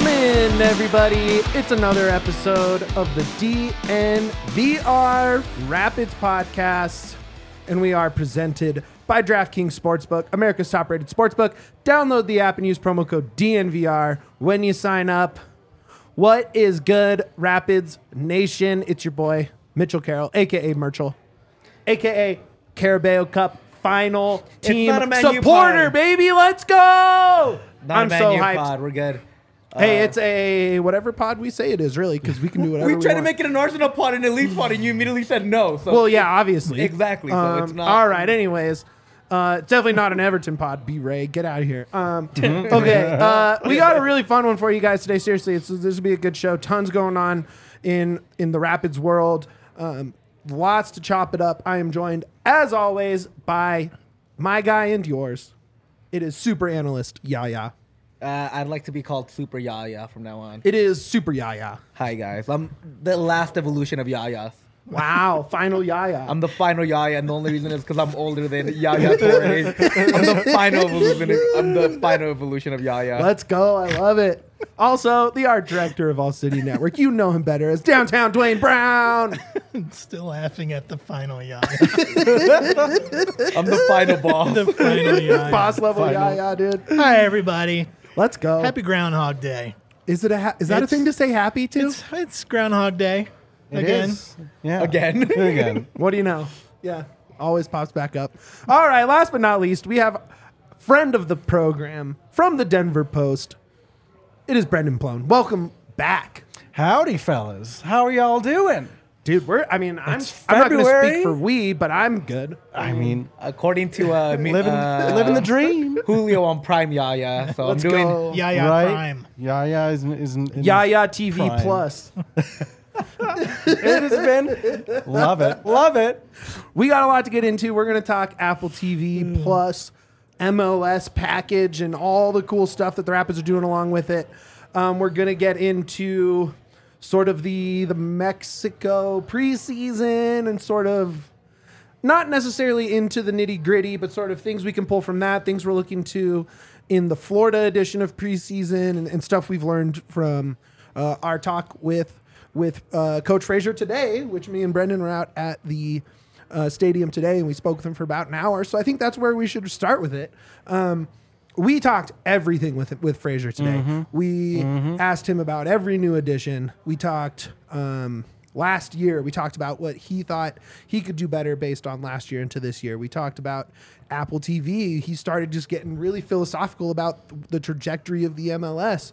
Welcome in, everybody. It's another episode of the DNVR Rapids Podcast, and we are presented by DraftKings Sportsbook, America's top-rated sportsbook. Download the app and use promo code DNVR when you sign up. What is good, Rapids Nation? It's your boy, Mitchell Carroll, a.k.a. Merchel, a.k.a. Carabao Cup Final Team Supporter, baby. Let's go! I'm so hyped. Pod. We're good. Hey, it's a whatever pod we say it is, really, because we can do whatever we want. We tried to make it an Arsenal pod and an Elite pod, and you immediately said no. So well, yeah, obviously. Exactly. So it's not. All right. Anyways, it's definitely not an Everton pod, B-Ray. Get out of here. Okay. We got a really fun one for you guys today. Seriously, this will be a good show. Tons going on in the Rapids world. Lots to chop it up. I am joined, as always, by my guy and yours. It is Super Analyst Yahya. I'd like to be called Super Yahya from now on. It is Super Yahya. Hi, guys. I'm the last evolution of Yahya's. Wow, final Yahya. I'm the final Yahya, and the only reason is because I'm older than Yahya. I'm the final evolution of Yahya. Let's go. I love it. Also, the art director of All City Network. You know him better as Downtown Dwayne Brown. I'm still laughing at the final Yahya. I'm the final boss. The final Yahya. Boss level Yahya, dude. Hi, everybody. Let's go. Happy Groundhog Day. Is it is that a thing to say happy to? It's Groundhog Day. Again. What do you know? Yeah. Always pops back up. All right. Last but not least, we have friend of the program from the Denver Post. It is Brendan Ploen. Welcome back. Howdy, fellas. How are y'all doing? Dude, I'm not going to speak for we, but I'm good. I mean, according to living the dream, Julio on Prime Yahya. So let's go. Yahya right? Prime. Yahya isn't Yahya TV Prime. Plus. It has been love it. We got a lot to get into. We're going to talk Apple TV Plus, MLS package, and all the cool stuff that the Rapids are doing along with it. We're going to get into sort of the Mexico preseason and sort of not necessarily into the nitty gritty, but sort of things we can pull from that, things we're looking to in the Florida edition of preseason, and stuff we've learned from our talk with Coach Fraser today, which me and Brendan were out at the stadium today, and we spoke with him for about an hour. So I think that's where we should start with it. We talked everything with Fraser today. Mm-hmm. We asked him about every new addition. We talked last year. We talked about what he thought he could do better based on last year into this year. We talked about Apple TV. He started just getting really philosophical about the trajectory of the MLS.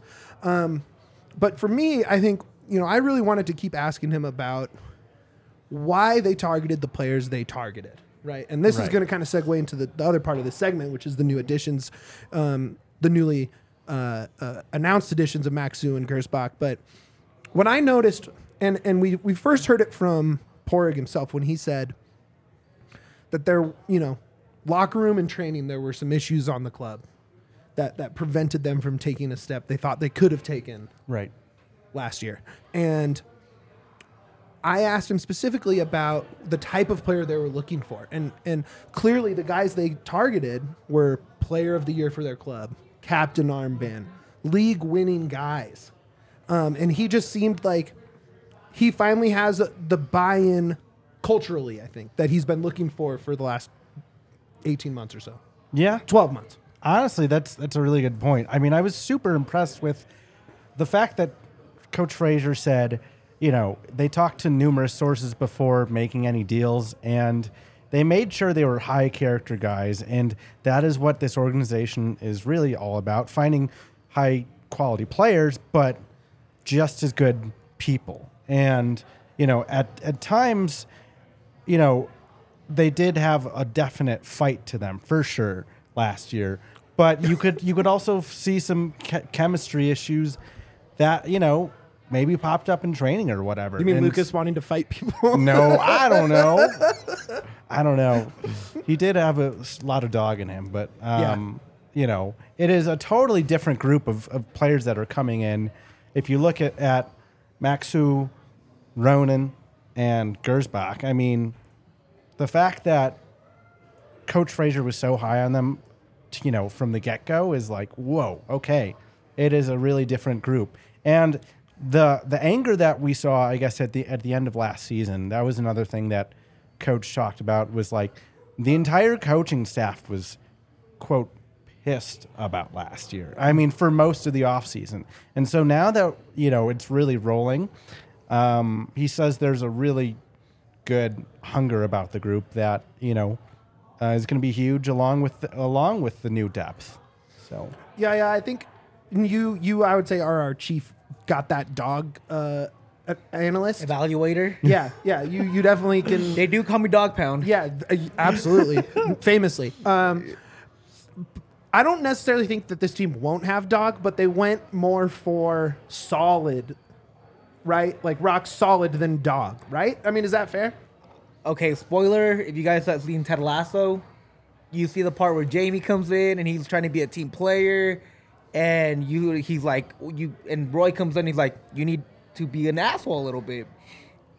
But for me, I think, you know, I really wanted to keep asking him about why they targeted the players they targeted, right? And this is going to kind of segue into the other part of the segment, which is the new additions, the newly announced additions of Maxsø and Gersbach. But what I noticed, and we first heard it from Pádraig himself when he said that there, you know, locker room and training, there were some issues on the club that prevented them from taking a step they thought they could have taken. Right. Last year. And I asked him specifically about the type of player they were looking for. And clearly the guys they targeted were player of the year for their club, captain armband, league winning guys. And he just seemed like he finally has the buy-in culturally, I think, that he's been looking for the last 18 months or so. Yeah. 12 months. Honestly, that's a really good point. I mean, I was super impressed with the fact that Coach Fraser said, you know, they talked to numerous sources before making any deals, and they made sure they were high character guys. And that is what this organization is really all about, finding high quality players, but just as good people. And, you know, at times, you know, they did have a definite fight to them for sure last year, but you could also see some chemistry issues that, you know, maybe popped up in training or whatever. You mean Lucas wanting to fight people? No, I don't know. He did have a lot of dog in him, but, you know, it is a totally different group of players that are coming in. If you look at Maxsø, Ronan, and Gersbach, I mean, the fact that Coach Fraser was so high on them, you know, from the get-go is like, whoa, okay, It is a really different group. And the anger that we saw, I guess, at the end of last season, that was another thing that Coach talked about, was like the entire coaching staff was, quote, pissed about last year. I mean, for most of the offseason. And so now that, you know, it's really rolling, he says there's a really good hunger about the group that, you know, is going to be huge along with the new depth. So yeah, I think you I would say are our chief, got that dog analyst evaluator. Yeah, you definitely can. They do call me Dog Pound. Yeah, absolutely, famously. I don't necessarily think that this team won't have dog, but they went more for solid, right? Like rock solid than dog, right? I mean, is that fair? Okay, spoiler, if you guys have seen Ted Lasso, you see the part where Jamie comes in and he's trying to be a team player, and he's like, and Roy comes in, he's like, you need to be an asshole a little bit.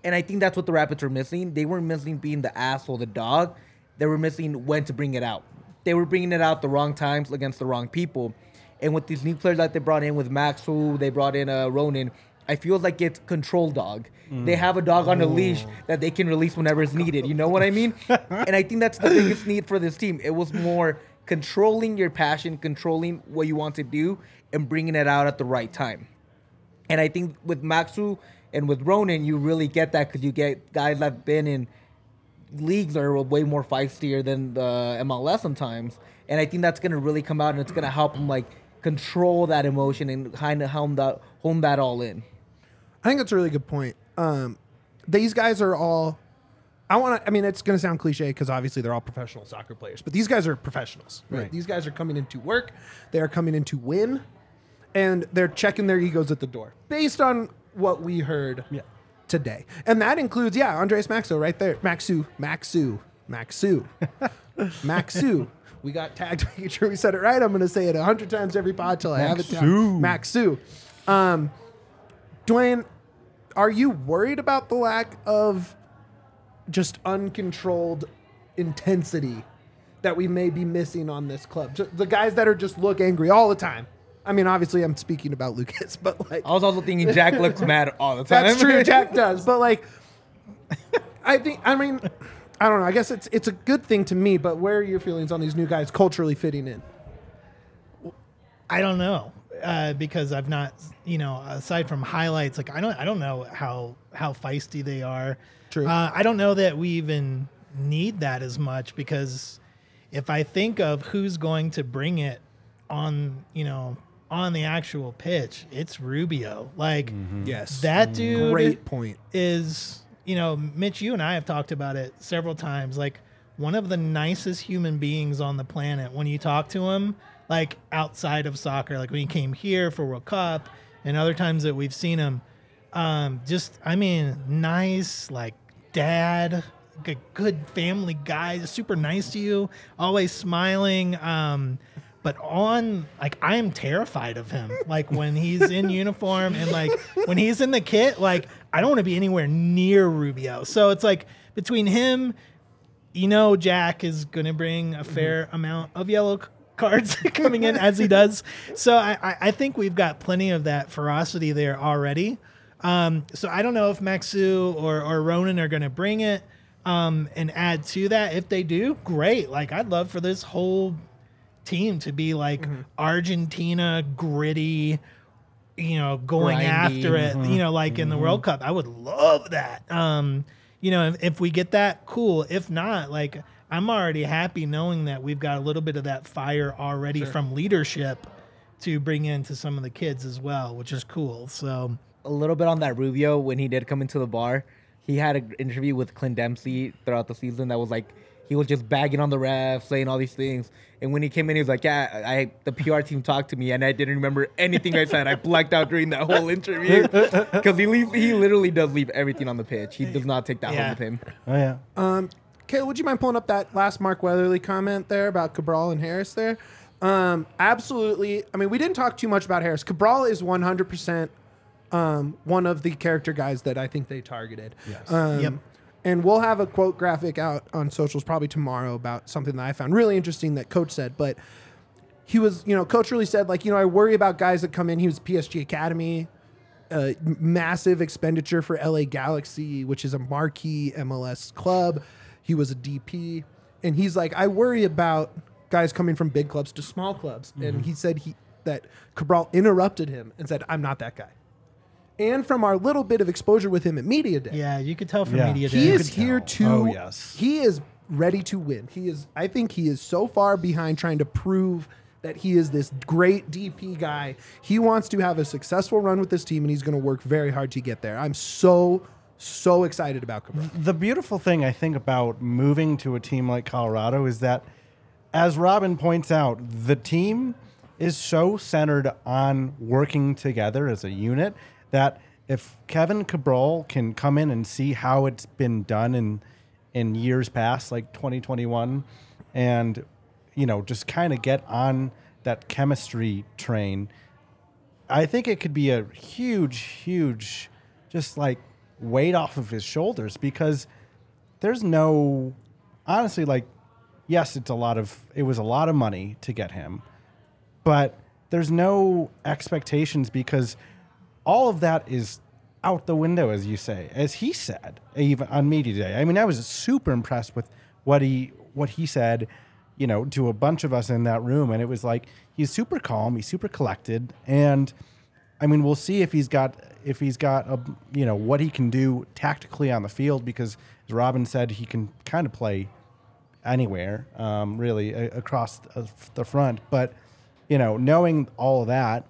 And I think that's what the Rapids were missing. They weren't missing being the asshole, the dog. They were missing when to bring it out. They were bringing it out the wrong times against the wrong people. And with these new players that they brought in, with Maxwell, they brought in Ronan, I feel like it's control dog. Mm. They have a dog on a leash that they can release whenever it's needed. You know what I mean? And I think that's the biggest need for this team. It was more controlling your passion, controlling what you want to do, and bringing it out at the right time. And I think with Maxwell and with Ronan, you really get that because you get guys that have been in leagues that are way more feistier than the MLS sometimes, and I think that's going to really come out, and it's going to help them like control that emotion and kind of home that all in. I think that's a really good point. These guys are all. It's going to sound cliche because obviously they're all professional soccer players, but these guys are professionals. Right? These guys are coming in to work. They are coming in to win, and they're checking their egos at the door based on what we heard. Yeah. Today. And that includes, Andreas Maxsø right there. Maxsø. We got tagged making sure we said it right. I'm going to say it 100 times every pod till I have it down. Maxsø. Dwayne, are you worried about the lack of just uncontrolled intensity that we may be missing on this club? The guys that are just look angry all the time. I mean, obviously, I'm speaking about Lucas, but like I was also thinking Jack looks mad all the time. That's true, Jack does. But like, I don't know. I guess it's a good thing to me. But where are your feelings on these new guys culturally fitting in? I don't know because I've not, aside from highlights, like I don't know how feisty they are. True. I don't know that we even need that as much because if I think of who's going to bring it on the actual pitch, it's Rubio. Like, yes, that dude. Great point. Is, Mitch, you and I have talked about it several times. Like, one of the nicest human beings on the planet. When you talk to him, like outside of soccer, like when he came here for World Cup and other times that we've seen him, nice, like dad, good family guy, super nice to you, always smiling. But I am terrified of him. Like, when he's in uniform and, like, when he's in the kit, like, I don't want to be anywhere near Rubio. So it's, like, between him, Jack is going to bring a fair amount of yellow cards coming in, as he does. So I think we've got plenty of that ferocity there already. So I don't know if Maxsø or Ronan are going to bring it and add to that. If they do, great. Like, I'd love for this whole team to be like Argentina gritty, going grindy. After it, in the World Cup. I would love that. If we get that, cool. If not, like I'm already happy knowing that we've got a little bit of that fire already from leadership to bring into some of the kids as well, which is cool. So a little bit on that Rubio, when he did come into the bar, he had an interview with Clint Dempsey throughout the season that was like, he was just bagging on the ref, saying all these things. And when he came in, he was like, the PR team talked to me, and I didn't remember anything I said. I blacked out during that whole interview. Because he literally does leave everything on the pitch. He does not take that home with him. Oh, yeah. Kayla, would you mind pulling up that last Mark Weatherly comment there about Cabral and Harris there? Absolutely. I mean, we didn't talk too much about Harris. Cabral is 100% one of the character guys that I think they targeted. Yes. Yep. And we'll have a quote graphic out on socials probably tomorrow about something that I found really interesting that Coach said. But he was, you know, Coach really said, like, you know, I worry about guys that come in. He was PSG Academy, massive expenditure for LA Galaxy, which is a marquee MLS club. He was a DP. And he's like, I worry about guys coming from big clubs to small clubs. Mm-hmm. And he said that Cabral interrupted him and said, I'm not that guy. And from our little bit of exposure with him at Media Day. Yeah, you could tell from Media Day. He is here to... Oh, yes. He is ready to win. He is. I think he is so far behind trying to prove that he is this great DP guy. He wants to have a successful run with this team, and he's going to work very hard to get there. I'm so excited about Cabral. The beautiful thing, I think, about moving to a team like Colorado is that, as Robin points out, the team is so centered on working together as a unit that if Kevin Cabral can come in and see how it's been done in years past, like 2021, and, you know, just kind of get on that chemistry train, I think it could be a huge, huge, just like weight off of his shoulders, because there's no, honestly, like, yes, it was a lot of money to get him, but there's no expectations, because all of that is out the window, as you say, as he said, even on Media Day. I mean, I was super impressed with what he said, you know, to a bunch of us in that room. And it was like, he's super calm, he's super collected. And I mean, we'll see if he's got you know, what he can do tactically on the field, because as Robin said, he can kind of play anywhere, really, across the front. But, you know, knowing all of that,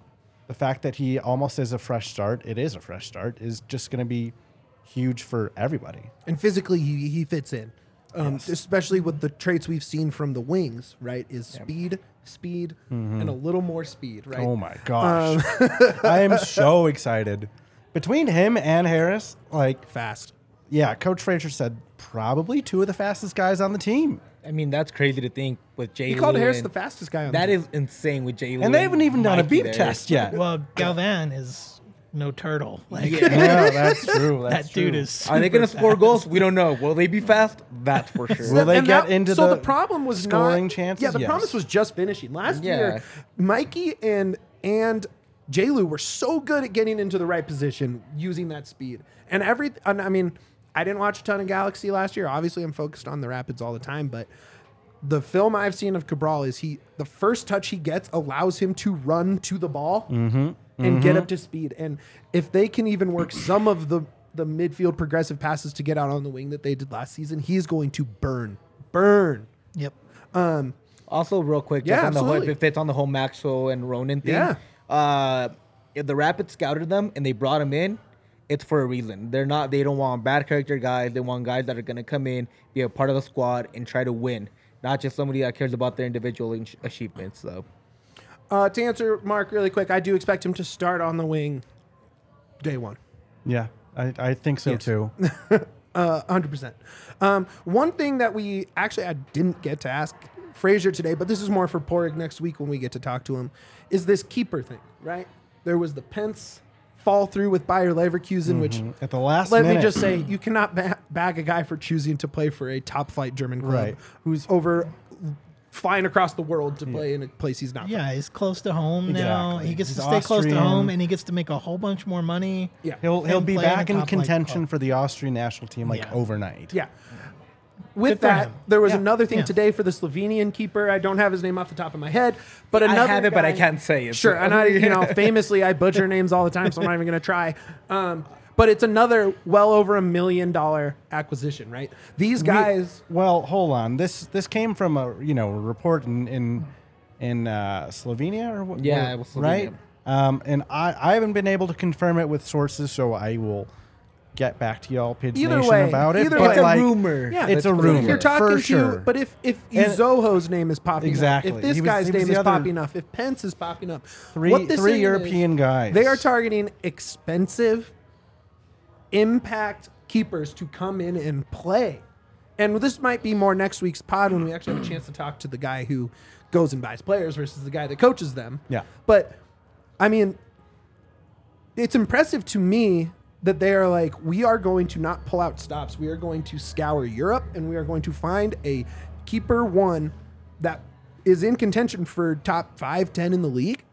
the fact that he almost is a fresh start, is just going to be huge for everybody. And physically, he fits in, yes, especially with the traits we've seen from the wings, right, is speed, mm-hmm, and a little more speed, right? Oh, my gosh. I am so excited. Between him and Harris, like... Fast. Yeah, Coach Fraser said probably two of the fastest guys on the team. I mean, that's crazy to think with Jaylu. He called Harris the fastest guy on the team. That is insane with Jaylu. And they haven't even done a beep test yet. Well, Galvan is no turtle. Like, yeah. No, that's true. That's true. Dude is super fast. Are they going to score goals? We don't know. Will they be fast? That's for sure. Will they get into the problem was scoring chances? Yeah, the problem was just finishing. Last year, Mikey and Jaylu were so good at getting into the right position using that speed. And I mean... I didn't watch a ton of Galaxy last year. Obviously, I'm focused on the Rapids all the time, but the film I've seen of Cabral is the first touch he gets allows him to run to the ball, mm-hmm, and get up to speed. And if they can even work some of the midfield progressive passes to get out on the wing that they did last season, he's going to burn. Yep. Also, real quick, just on absolutely, if it's on the whole Maxwell and Ronan thing, if the Rapids scouted them and they brought him in, it's for a reason. They don't want bad character guys. They want guys that are going to come in, be a part of the squad, and try to win, not just somebody that cares about their individual achievements. So, to answer Mark really quick, I do expect him to start on the wing day one. Yeah, I think so too. 100%. One thing that I didn't get to ask Fraser today, but this is more for Pádraig next week when we get to talk to him, is this keeper thing, right? There was the Pence fall through with Bayer Leverkusen, which at the last minute. Let me just say, you cannot bag a guy for choosing to play for a top-flight German club, right, who's over flying across the world to play in a place he's not. Yeah, he's close to home now. He gets to stay close to home, and he gets to make a whole bunch more money. Yeah, he'll be back in contention for the Austrian national team overnight. Yeah. With that, there was another thing today for the Slovenian keeper. I don't have his name off the top of my head, but another I have it, guy, but I can't say it. Sure, and I, you know, famously, I butcher names all the time, so I'm not even going to try. But it's another well over $1 million acquisition, right? These guys. Well, hold on. This came from a report in Slovenia or what? Yeah, it was Slovenia. Right. And I haven't been able to confirm it with sources, so I will get back to y'all, Pids Nation, about it. Either way, it's a rumor. Yeah, it's a rumor. If you're talking to, sure. But if Izoho's name is popping up, if this guy's name is popping up, if Pence is popping up, three European guys, they are targeting expensive impact keepers to come in and play. And this might be more next week's pod when we actually have a chance to talk to the guy who goes and buys players versus the guy that coaches them. Yeah. But I mean, it's impressive to me that they are like, we are going to not pull out stops. We are going to scour Europe, and we are going to find a keeper one that is in contention for top 5, 10 in the league.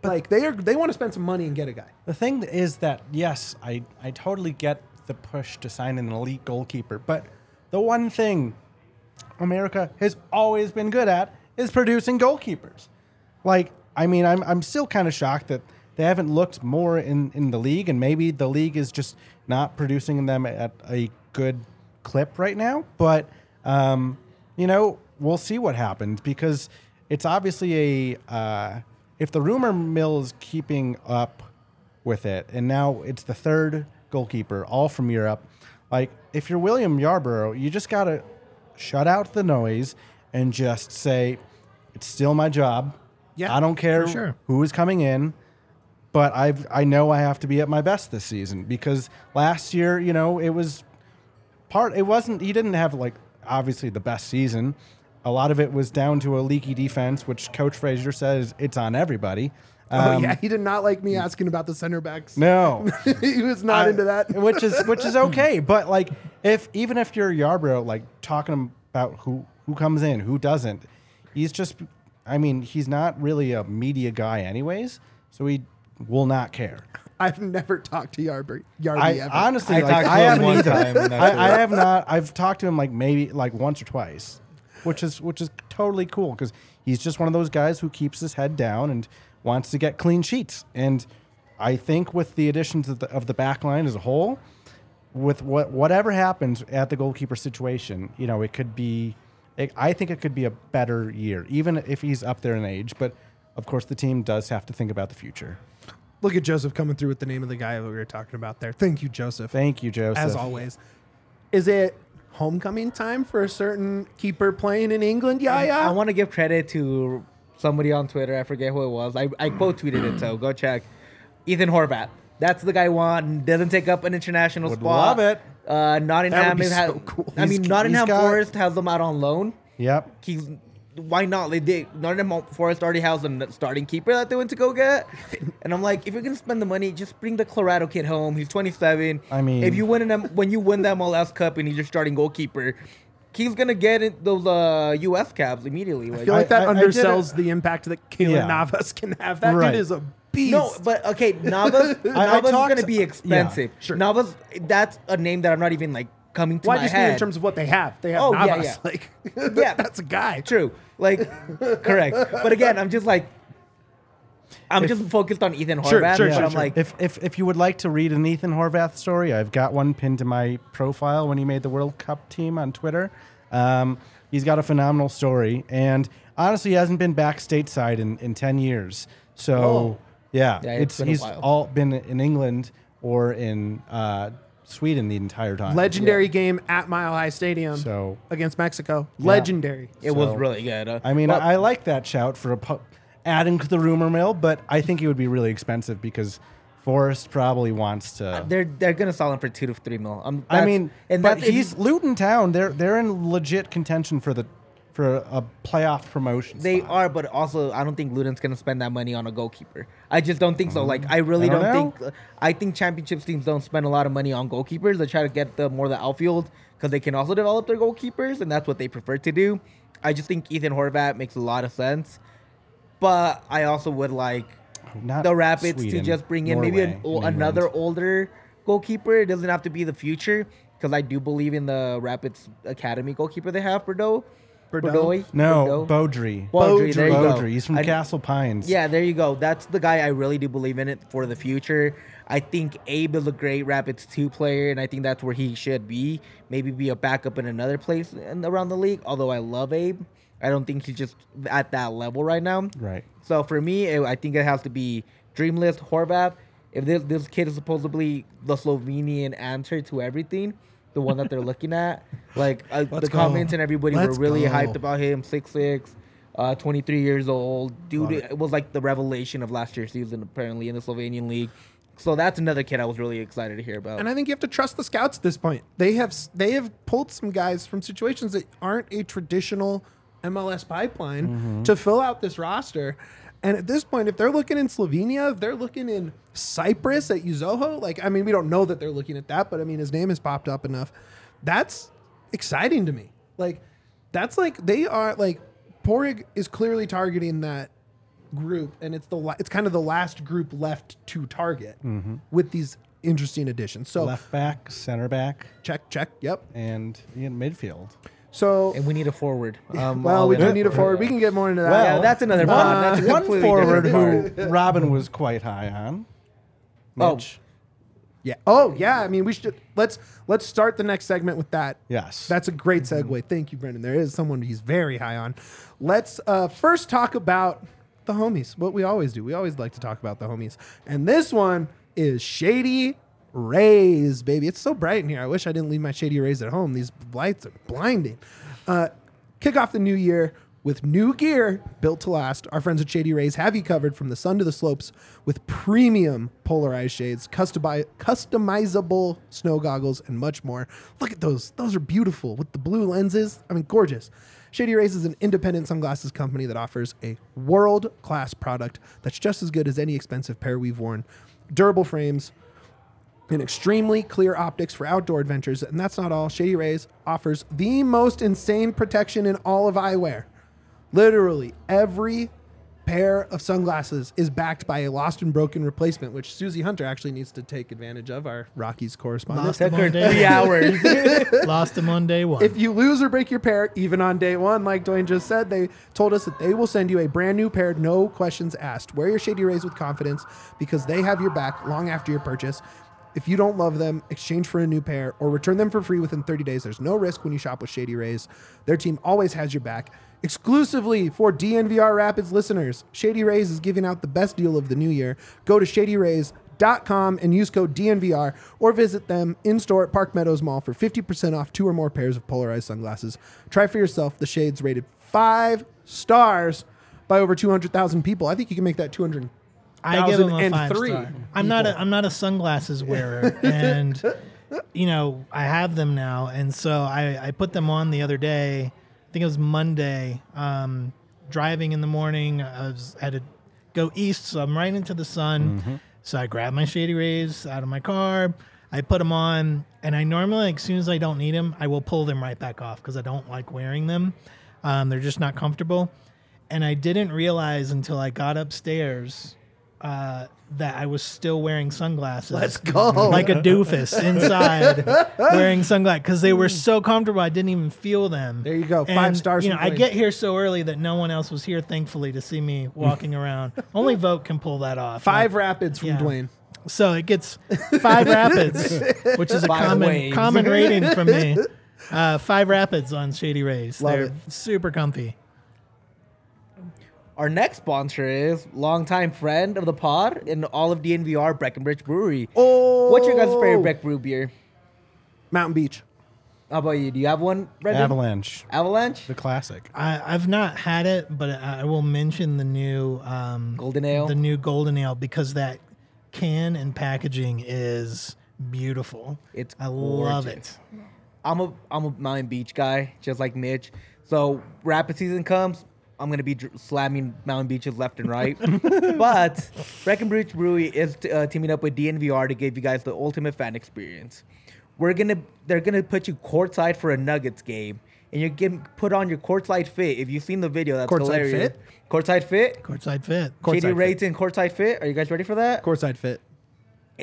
But like they want to spend some money and get a guy. The thing is that, yes, I totally get the push to sign an elite goalkeeper. But the one thing America has always been good at is producing goalkeepers. Like, I mean, I'm still kind of shocked that they haven't looked more in the league, and maybe the league is just not producing them at a good clip right now. But, you know, we'll see what happens, because it's obviously a... if the rumor mill is keeping up with it, and now it's the third goalkeeper, all from Europe, like, if you're William Yarbrough, you just got to shut out the noise and just say, it's still my job. Yeah, I don't care who is coming in, but I know I have to be at my best this season, because last year, you know, it was part, it wasn't, he didn't have, like, obviously the best season. A lot of it was down to a leaky defense, which Coach Fraser says it's on everybody. Oh yeah, he did not like me asking about the center backs. No, he was not into that, which is okay. But like, even if you're Yarbrough, like talking about who comes in, who doesn't, he's just, I mean, he's not really a media guy, anyways, so he will not care. I've never talked to Yarbrough ever. Honestly, I haven't one time. I have not. I've talked to him like maybe like once or twice. Which is totally cool, because he's just one of those guys who keeps his head down and wants to get clean sheets. And I think with the additions of the back line as a whole, with whatever happens at the goalkeeper situation, you know, I think it could be a better year, even if he's up there in age. But, of course, the team does have to think about the future. Look at Joseph coming through with the name of the guy that we were talking about there. Thank you, Joseph. Thank you, Joseph. As always. Is it homecoming time for a certain keeper playing in England? Yeah. I want to give credit to somebody on Twitter. I forget who it was. I quote tweeted it, so go check. Ethan Horvath. That's the guy I want. Doesn't take up an international spot. Love it. Nottingham is so cool. I mean, Nottingham Forest has them out on loan. Yep. Why not? Nottingham Forest already has a starting keeper that they went to go get. And I'm like, if you're going to spend the money, just bring the Colorado kid home. He's 27. I mean, if you win when you win the MLS Cup and he's your starting goalkeeper, he's going to get those U.S. cabs immediately. Like, I feel like that undersells the impact that Kayla Navas can have. That dude is a beast. No, but okay, Navas is going to be expensive. Yeah, sure. Navas, that's a name that I'm not even like coming to my head. Why just in terms of what they have? They have Navas. Yeah. Like, that's a guy. True. Like, correct. But again, I'm just like, I'm just focused on Ethan Horvath. Like, if you would like to read an Ethan Horvath story, I've got one pinned to my profile when he made the World Cup team on Twitter. He's got a phenomenal story, and honestly, he hasn't been back stateside in 10 years. So he's all been in England or in Sweden the entire time. Legendary game at Mile High Stadium against Mexico. Yeah. Legendary. It was really good. I mean, I like that shout for adding to the rumor mill, but I think it would be really expensive because Forrest probably wants to. They're gonna sell him for $2 to $3 million. Luton Town. They're in legit contention for a playoff promotion. They are, but also I don't think Luton's going to spend that money on a goalkeeper. I just don't think so. Like, I really don't think. I think championship teams don't spend a lot of money on goalkeepers. They try to get more the outfield because they can also develop their goalkeepers, and that's what they prefer to do. I just think Ethan Horvath makes a lot of sense, but I also would like the Rapids to just bring in another older goalkeeper. It doesn't have to be the future, because I do believe in the Rapids Academy goalkeeper they have, Pádraig. There you go. He's from Castle Pines. Yeah, there you go. That's the guy I really do believe in it for the future. I think Abe is a great Rapids 2 player, and I think that's where he should be. Maybe be a backup in another place around the league, although I love Abe. I don't think he's just at that level right now. Right. So for me, I think it has to be Dreamlist, Horvath. If this kid is supposedly the Slovenian answer to everything, the one that they're looking at, like comments and everybody were really hyped about him. 6'6", 23 years old, dude. It was like the revelation of last year's season, apparently, in the Slovenian league. So that's another kid I was really excited to hear about. And I think you have to trust the scouts at this point. They have pulled some guys from situations that aren't a traditional MLS pipeline to fill out this roster. And at this point, if they're looking in Slovenia, if they're looking in Cyprus at Uzoho, like, I mean, we don't know that they're looking at that, but I mean, his name has popped up enough. That's exciting to me. Like, that's like, they are like Pádraig is clearly targeting that group, and it's it's kind of the last group left to target with these interesting additions. So left back, center back, check, yep, and in midfield. So and we need a forward. Well, we do need a forward. We can get more into that. Well, yeah, that's another problem. That's one forward who Robin was quite high on. Mitch. Yeah. Oh, yeah. I mean, we should let's start the next segment with that. Yes, that's a great segue. Thank you, Brendan. There is someone he's very high on. Let's first talk about the homies. What we always do. We always like to talk about the homies. And this one is Shady Rays, baby. It's so bright in here. I wish I didn't leave my Shady Rays at home. These lights are blinding. Kick off the new year with new gear built to last. Our friends at Shady Rays have you covered from the sun to the slopes with premium polarized shades, customizable snow goggles, and much more. Look at those. Those are beautiful with the blue lenses. I mean, gorgeous. Shady Rays is an independent sunglasses company that offers a world-class product that's just as good as any expensive pair we've worn. Durable frames and extremely clear optics for outdoor adventures. And that's not all. Shady Rays offers the most insane protection in all of eyewear. Literally, every pair of sunglasses is backed by a lost and broken replacement, which Susie Hunter actually needs to take advantage of, our Rockies correspondent. Lost them on day 3 hours. Lost them on day one. If you lose or break your pair, even on day one, like Dwayne just said, they told us that they will send you a brand new pair, no questions asked. Wear your Shady Rays with confidence because they have your back long after your purchase. If you don't love them, exchange for a new pair or return them for free within 30 days. There's no risk when you shop with Shady Rays. Their team always has your back. Exclusively for DNVR Rapids listeners, Shady Rays is giving out the best deal of the new year. Go to shadyrays.com and use code DNVR or visit them in-store at Park Meadows Mall for 50% off 2 or more pairs of polarized sunglasses. Try for yourself the shades rated 5 stars by over 200,000 people. I think you can make that 200. I give them a 5 star. I'm not a sunglasses wearer, and you know I have them now, and so I put them on the other day. I think it was Monday. Driving in the morning, I had to go east, so I'm right into the sun. So I grabbed my Shady Rays out of my car. I put them on, and I normally, like, as soon as I don't need them, I will pull them right back off because I don't like wearing them. They're just not comfortable, and I didn't realize until I got upstairs. That I was still wearing sunglasses. Let's go. Like a doofus inside wearing sunglasses because they were so comfortable I didn't even feel them. There you go. And, 5 stars. You know, I get here so early that no one else was here, thankfully, to see me walking around. Only Vote can pull that off. 5 rapids from Dwayne. So it gets 5 rapids, which is a common rating from me. 5 rapids on Shady Rays. Love it. Super comfy. Our next sponsor is longtime friend of the pod and all of DNVR, Breckenridge Brewery. Oh! What's your guys' favorite Breck Brew beer? Mountain Beach. How about you? Do you have one, Brendan? Avalanche? The classic. I've not had it, but I will mention the new... Golden Ale? The new Golden Ale, because that can and packaging is beautiful. I love it. I'm a Mountain Beach guy, just like Mitch. So, rapid season comes... I'm going to be slamming Mountain Beaches left and right. But Breckenridge Brewery is teaming up with DNVR to give you guys the ultimate fan experience. They're going to put you courtside for a Nuggets game, and you're getting put on your courtside fit. If you've seen the video, that's hilarious. Courtside fit? Shady Rays and courtside fit. Are you guys ready for that? Courtside fit.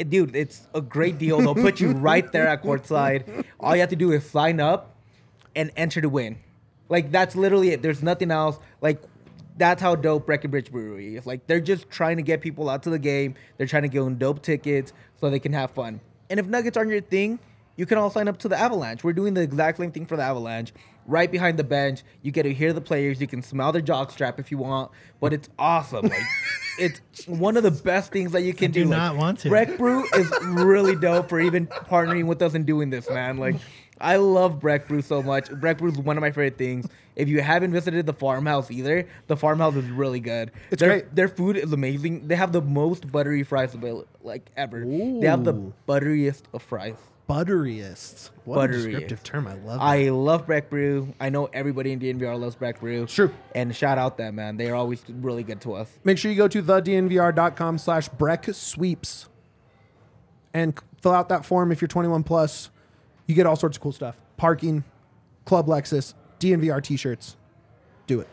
Dude, it's a great deal. They'll put you right there at courtside. All you have to do is sign up and enter to win. Like, that's literally it. There's nothing else. Like, that's how dope Breckenridge Brewery is. Like, they're just trying to get people out to the game. They're trying to give them dope tickets so they can have fun. And if Nuggets aren't your thing, you can all sign up to the Avalanche. We're doing the exact same thing for the Avalanche. Right behind the bench, you get to hear the players. You can smell their jockstrap if you want. But it's awesome. Like, it's one of the best things that you can do. Not want to. Breck Brew is really dope for even partnering with us and doing this, man. Like... I love Breck Brew so much. Breck Brew is one of my favorite things. If you haven't visited the farmhouse either, the farmhouse is really good. It's great. Their food is amazing. They have the most buttery fries available, like, ever. Ooh. They have the butteriest of fries. Butteriest. What a descriptive term. I love that. I love Breck Brew. I know everybody in DNVR loves Breck Brew. True. And shout out them, man. They are always really good to us. Make sure you go to thednvr.com/Breck Sweeps and fill out that form if you're 21 plus. You get all sorts of cool stuff. Parking, Club Lexus, DNVR t-shirts. Do it.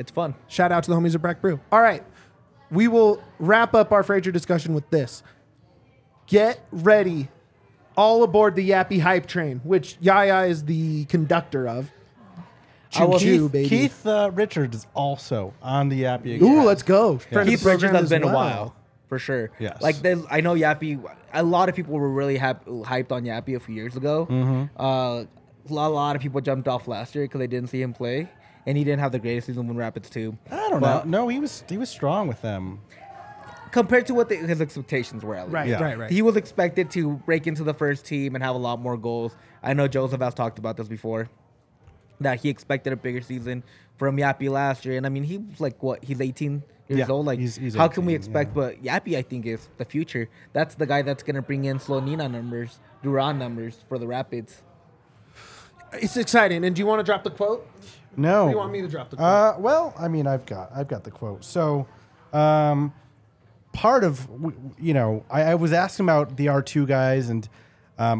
It's fun. Shout out to the homies at Brack Brew. All right. We will wrap up our Fraser discussion with this. Get ready. All aboard the Yappy Hype Train, which Yahya is the conductor of. Keith Richards is also on the Yappy again. Ooh, let's go. Yeah. Keith Richards has been a while. For sure. Yes. Like, I know Yappy, a lot of people were really hyped on Yappy a few years ago. Mm-hmm. A lot of people jumped off last year because they didn't see him play. And he didn't have the greatest season when Rapids 2. I don't know. No, he was strong with them. Compared to what his expectations were, at least. Right, yeah. Right. He was expected to break into the first team and have a lot more goals. I know Joseph has talked about this before, that he expected a bigger season from Yappy last year. And, I mean, he's like, what, he's 18 years old? Like, he's how 18, can we expect? Yeah. But Yappy, I think, is the future. That's the guy that's going to bring in Slovenia numbers, Duran numbers for the Rapids. It's exciting. And do you want to drop the quote? No. Or do you want me to drop the quote? Well, I mean, I've got the quote. So, part of, you know, I was asking about the R2 guys and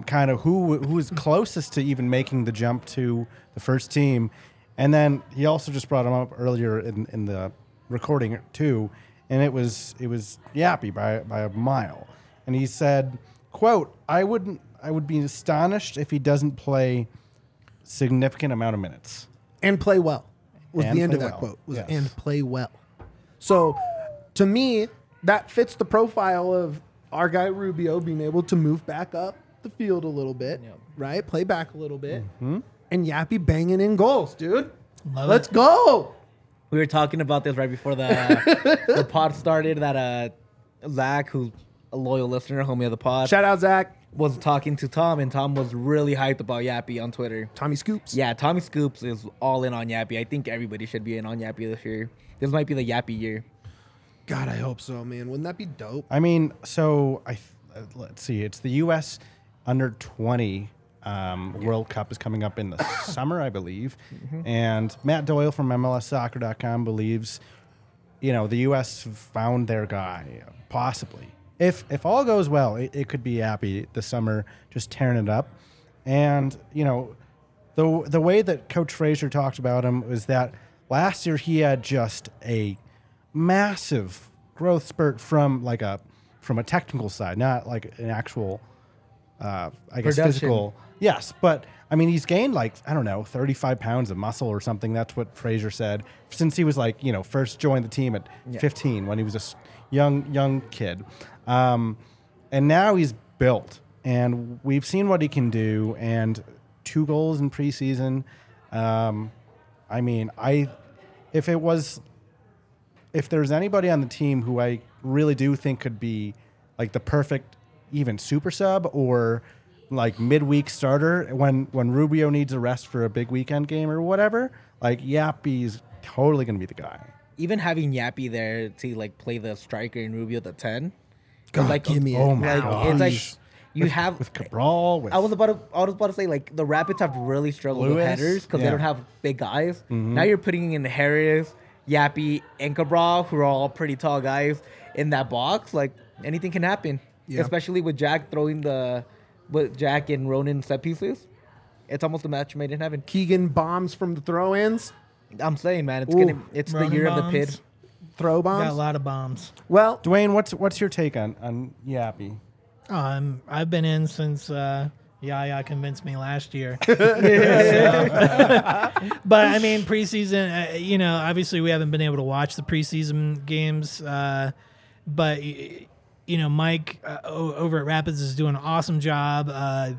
kind of who is closest to even making the jump to the first team. And then he also just brought him up earlier in the recording too, and it was Yappy by a mile. And he said, quote, I would be astonished if he doesn't play significant amount of minutes. And play well was the end of that quote. Yes. And play well. So to me, that fits the profile of our guy Rubio being able to move back up the field a little bit, right? Play back a little bit. Mm-hmm. And Yappy banging in goals, dude. Let's go. We were talking about this right before the pod started, that Zach, who's a loyal listener, homie of the pod. Shout out, Zach. Was talking to Tom, and Tom was really hyped about Yappy on Twitter. Tommy Scoops. Yeah, Tommy Scoops is all in on Yappy. I think everybody should be in on Yappy this year. This might be the Yappy year. God, I hope so, man. Wouldn't that be dope? I mean, so let's see. It's the U.S. Under-20 World Cup is coming up in the summer, I believe. Mm-hmm. And Matt Doyle from MLSsoccer.com believes, you know, the U.S. found their guy, possibly. If all goes well, it could be Yappy this summer, just tearing it up. And, you know, the way that Coach Fraser talked about him was that last year he had just a massive growth spurt from a technical side, not like an actual, I guess, production. Physical. Yes, but I mean, he's gained 35 pounds of muscle or something. That's what Fraser said since he was first joined the team at 15 when he was a young kid, and now he's built and we've seen what he can do. And 2 goals in preseason. If there's anybody on the team who I really do think could be like the perfect even super sub or like midweek starter when Rubio needs a rest for a big weekend game or whatever, like Yappy's totally going to be the guy. Even having Yappy there to like play the striker and Rubio the 10. God, give me God. It's like you have with Cabral. I was about to say like the Rapids have really struggled with headers because they don't have big guys. Mm-hmm. Now you're putting in Harris, Yappy, and Cabral, who are all pretty tall guys, in that box. Like, anything can happen, especially with Jack with Jack and Ronan set pieces. It's almost a match made in heaven. Keegan bombs from the throw-ins. I'm saying, man, it's Ronan the year bombs. Of the pit. Throw bombs. Got a lot of bombs. Well, Dwayne, what's your take on Yappy? I've been in since. Yahya convinced me last year. But, I mean, preseason, obviously we haven't been able to watch the preseason games. But, Mike over at Rapids is doing an awesome job,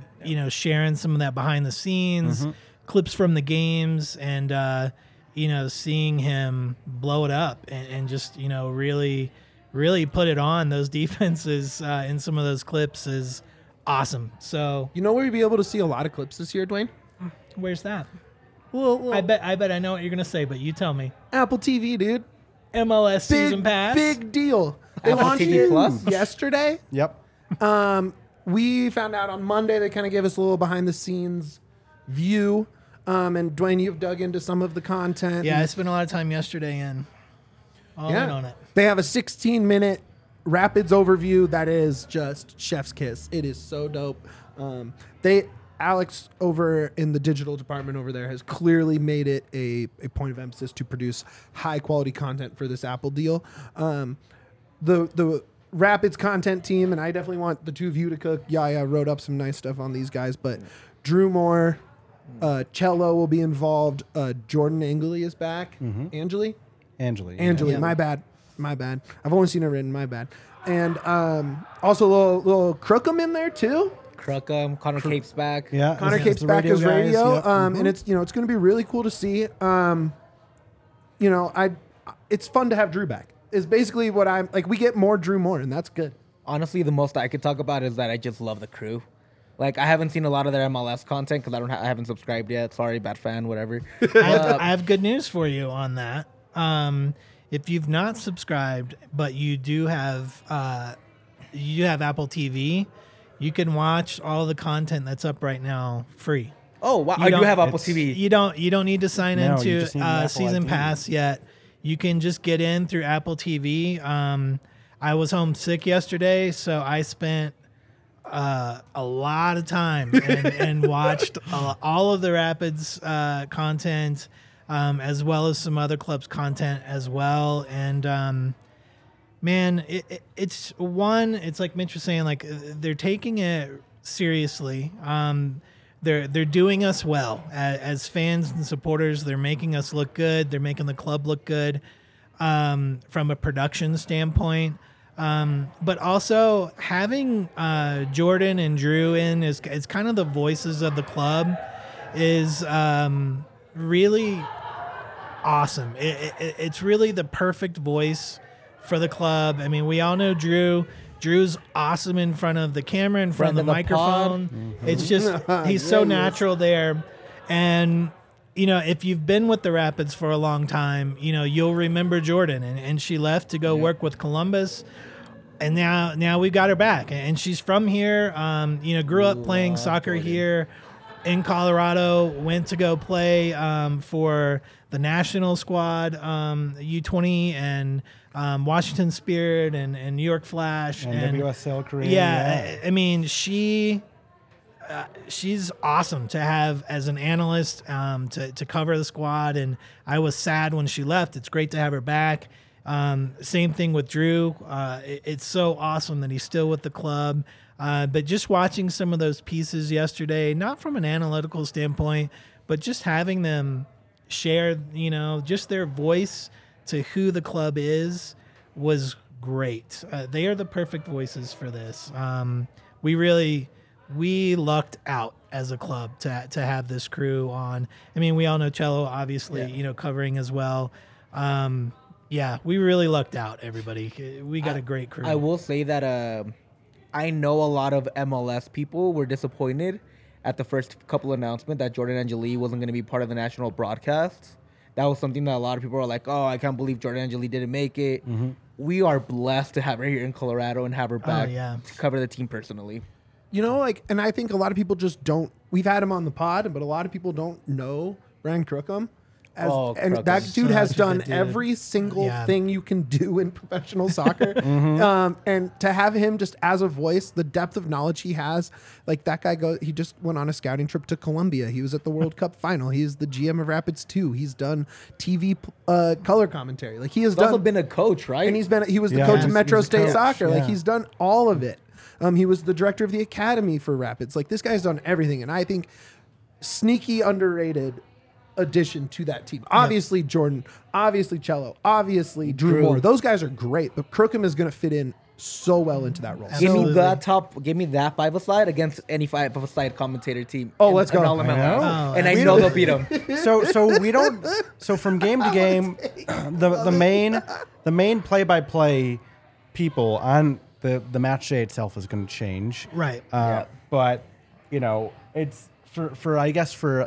sharing some of that behind the scenes, clips from the games, and, seeing him blow it up and just, really, really put it on those defenses in some of those clips is awesome. So, you know where we'll be able to see a lot of clips this year, Dwayne? Where's that? Well, I bet I know what you're gonna say, but you tell me. Apple TV, dude. MLS season pass. Big deal. They launched it yesterday. Yep. We found out on Monday. They kind of gave us a little behind the scenes view. And Dwayne, you've dug into some of the content. Yeah, I spent a lot of time yesterday in on it. They have a 16-minute Rapids overview that is just chef's kiss. It is so dope. They Alex over in the digital department over there has clearly made it a point of emphasis to produce high quality content for this Apple deal. The Rapids content team, and I definitely want the two of you to cook. Yahya wrote up some nice stuff on these guys, but Drew Moore, Cello will be involved. Jordan Angeli is back. Angeli, yeah. My bad. I've only seen her written. My bad. And also little Crookham in there too. Connor Cape's back. Yeah, Connor Cape's back as radio. Yep. And it's, you know, it's going to be really cool to see. You know, it's fun to have Drew back. Is basically what I'm like. We get more Drew Moore, and that's good. Honestly, the most I could talk about is that I just love the crew. Like, I haven't seen a lot of their MLS content because I haven't subscribed yet. Sorry, bad fan, whatever. I have good news for you on that. If you've not subscribed, but you do have Apple TV, you can watch all the content that's up right now free. Oh, wow! I do have Apple TV. You don't need to sign into season pass yet. You can just get in through Apple TV. I was homesick yesterday, so I spent a lot of time and watched all of the Rapids content, as well as some other clubs' content as well. And man, it's like Mitch was saying, like they're taking it seriously. They're doing us well as fans and supporters. They're making us look good. They're making the club look good from a production standpoint. But also having Jordan and Drew in is kind of the voices of the club is really awesome. It's really the perfect voice for the club. I mean, we all know Drew. Drew's awesome in front of the camera, in front of the microphone. Mm-hmm. It's just, he's so natural there. And, you know, if you've been with the Rapids for a long time, you know, you'll remember Jordan. And she left to go work with Columbus. And now we've got her back. And she's from here, you know, grew up playing soccer here in Colorado, went to go play for the national squad, U20 and Washington Spirit and New York Flash and WSL career. Yeah, I mean, she's awesome to have as an analyst to cover the squad. And I was sad when she left. It's great to have her back. Same thing with Drew. It's so awesome that he's still with the club. But just watching some of those pieces yesterday, not from an analytical standpoint, but just having them share, you know, just their voice to who the club is was great. They are the perfect voices for this. We lucked out as a club to have this crew on. I mean, we all know Cello, obviously, you know, covering as well. We really lucked out, everybody. We got a great crew. I will say that I know a lot of MLS people were disappointed at the first couple announcements that Jordan Angeli wasn't going to be part of the national broadcast. That was something that a lot of people are like, oh, I can't believe Jordan Angeli didn't make it. Mm-hmm. We are blessed to have her here in Colorado and have her back to cover the team personally. You know, like, and I think a lot of people just don't. We've had him on the pod, but a lot of people don't know Brian Crookham. And that dude has done every single thing you can do in professional soccer. And to have him just as a voice, the depth of knowledge he has, like that guy he just went on a scouting trip to Colombia. He was at the World Cup final. He's the GM of Rapids 2. He's done TV color commentary. Like he has also been a coach, right? And he was the coach of Metro State Soccer. Yeah. Like he's done all of it. He was the director of the academy for Rapids. Like this guy's done everything. And I think sneaky underrated addition to that team. Obviously Jordan, obviously Cello, obviously Drew Moore. Those guys are great, but Crookham is going to fit in so well into that role. Absolutely. Give me that five-a-side against any five-a-side commentator team. Oh, let's go. And I know they'll beat them. So from game to game, the main play-by-play people on the match day itself is going to change. Right. But, you know, it's for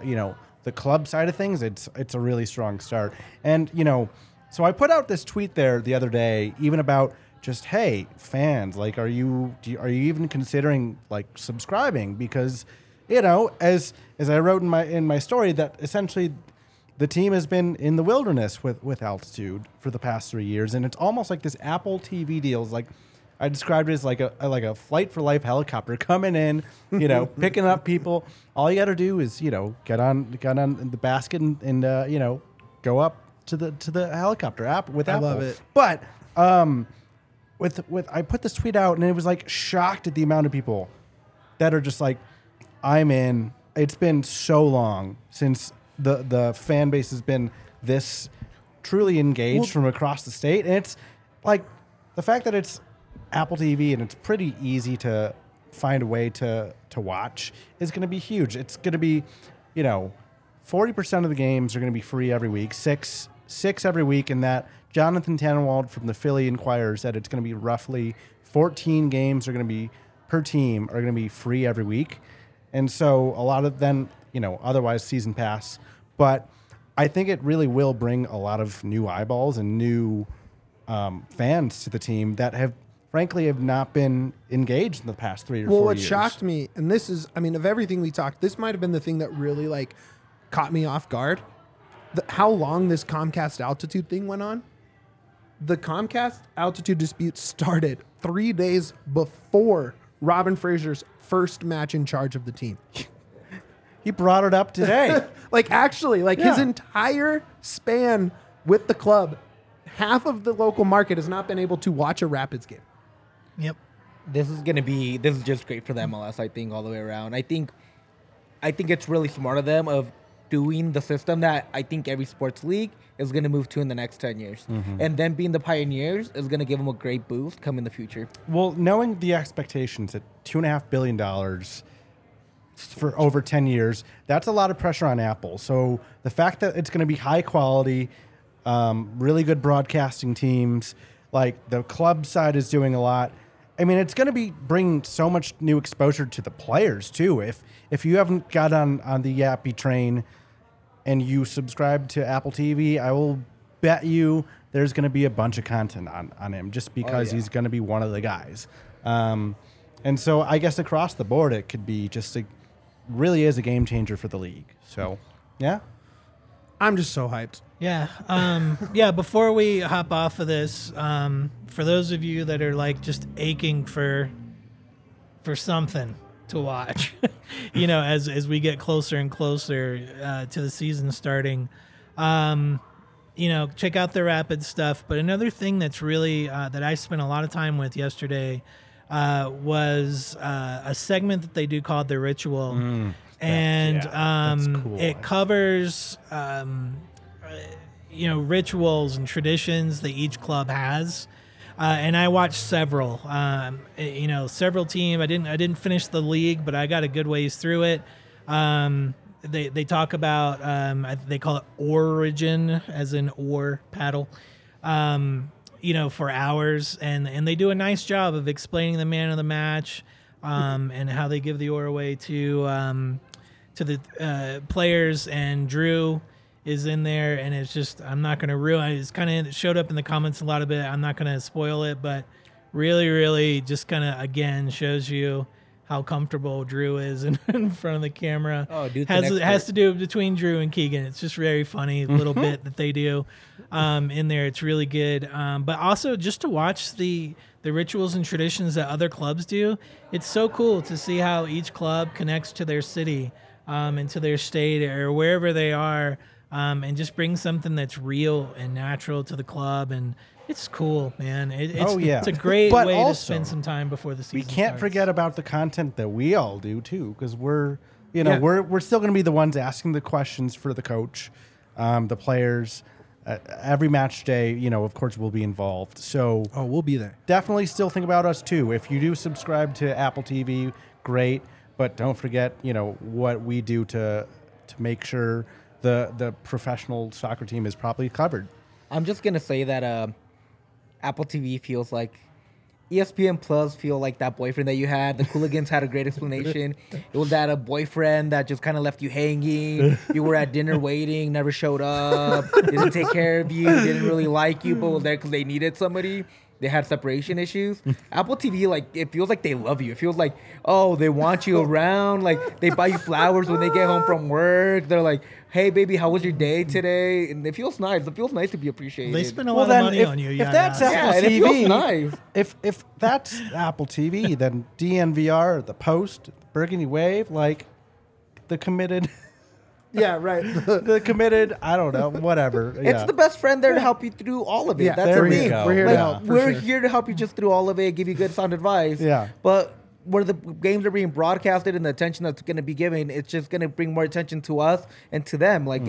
you know, the club side of things, it's a really strong start. And, you know, so I put out this tweet there the other day, even about just, hey, fans, like, are you even considering, like, subscribing? Because, you know, as I wrote in my story, that essentially the team has been in the wilderness with altitude for the past 3 years. And it's almost like this Apple TV deal is like, I described it as like a flight for life helicopter coming in, you know, picking up people. All you got to do is, you know, get on the basket and you know, go up to the helicopter app with Apple. I love it. But I put this tweet out and it was like shocked at the amount of people that are just like, I'm in. It's been so long since the fan base has been this truly engaged from across the state. And it's like the fact that it's Apple TV and it's pretty easy to find a way to watch is going to be huge. It's going to be, you know, 40% of the games are going to be free every week, six every week, and that Jonathan Tannenwald from the Philly inquires that it's going to be roughly 14 games are going to be per team are going to be free every week. And so a lot of then, you know, otherwise season pass, but I think it really will bring a lot of new eyeballs and new fans to the team that have frankly have not been engaged in the past 3 or 4 years. Well, what shocked me, and this is, I mean, of everything we talked, this might have been the thing that really like caught me off guard. How long this Comcast altitude thing went on. The Comcast altitude dispute started 3 days before Robin Fraser's first match in charge of the team. He brought it up today. His entire span with the club, half of the local market has not been able to watch a Rapids game. Yep. This is just great for the MLS, I think, all the way around. I think it's really smart of them of doing the system that I think every sports league is going to move to in the next 10 years. Mm-hmm. And then being the pioneers is going to give them a great boost come in the future. Well, knowing the expectations at $2.5 billion for over 10 years, that's a lot of pressure on Apple. So the fact that it's going to be high quality, really good broadcasting teams, like the club side is doing a lot. I mean, it's going to be bringing so much new exposure to the players, too. If you haven't got on the Yappy train and you subscribe to Apple TV, I will bet you there's going to be a bunch of content on him just because he's going to be one of the guys. And so I guess across the board, it could be just really is a game changer for the league. So, yeah. I'm just so hyped. Yeah. Before we hop off of this, for those of you that are like just aching for something to watch, you know, as we get closer and closer to the season starting, you know, check out the Rapids stuff. But another thing that's really that I spent a lot of time with yesterday was a segment that they do called The Ritual. And it covers, you know, rituals and traditions that each club has. And I watched several, you know, several teams. I didn't finish the league, but I got a good ways through it. They talk about, they call it origin, as in oar paddle, you know, for hours. And they do a nice job of explaining the man of the match. And how they give the oar away to the players, and Drew is in there, and it's just I'm not going to ruin. It's kind of showed up in the comments a lot of it. I'm not going to spoil it, but really, really, just kind of again shows you how comfortable Drew is in front of the camera. Oh, dude, has to do between Drew and Keegan. It's just very funny little bit that they do in there. It's really good, but also just to watch the rituals and traditions that other clubs do. It's so cool to see how each club connects to their city and to their state or wherever they are, and just bring something that's real and natural to the club. And it's cool, man. It's a great way also, to spend some time before the season We can't forget about the content that we all do, too, because we're still going to be the ones asking the questions for the coach, the players. Every match day, you know, of course, we'll be involved. So, we'll be there. Definitely still think about us, too. If you do subscribe to Apple TV, great. But don't forget, you know, what we do to make sure the professional soccer team is properly covered. I'm just going to say that Apple TV feels like ESPN Plus feel like that boyfriend that you had. The Cooligans had a great explanation. It was that a boyfriend that just kind of left you hanging. You were at dinner waiting, never showed up, didn't take care of you, didn't really like you, but was there because they needed somebody. they had separation issues. Apple TV, like, it feels like they love you. It feels like, oh, they want you around. Like, they buy you flowers when they get home from work. They're like, hey, baby, how was your day today? And it feels nice. It feels nice to be appreciated. They spend a lot of money on you. If that's Apple TV, it feels nice. If that's Apple TV, then DNVR, The Post, Burgundy Wave, like, the committed... Yeah, right. The committed, I don't know, whatever. Yeah. It's the best friend there to help you through all of it. Yeah, that's the thing. We're here, like, to help. We're here to help you just through all of it, give you good sound advice. Yeah. But where the games are being broadcasted and the attention that's going to be given, it's just going to bring more attention to us and to them. Like,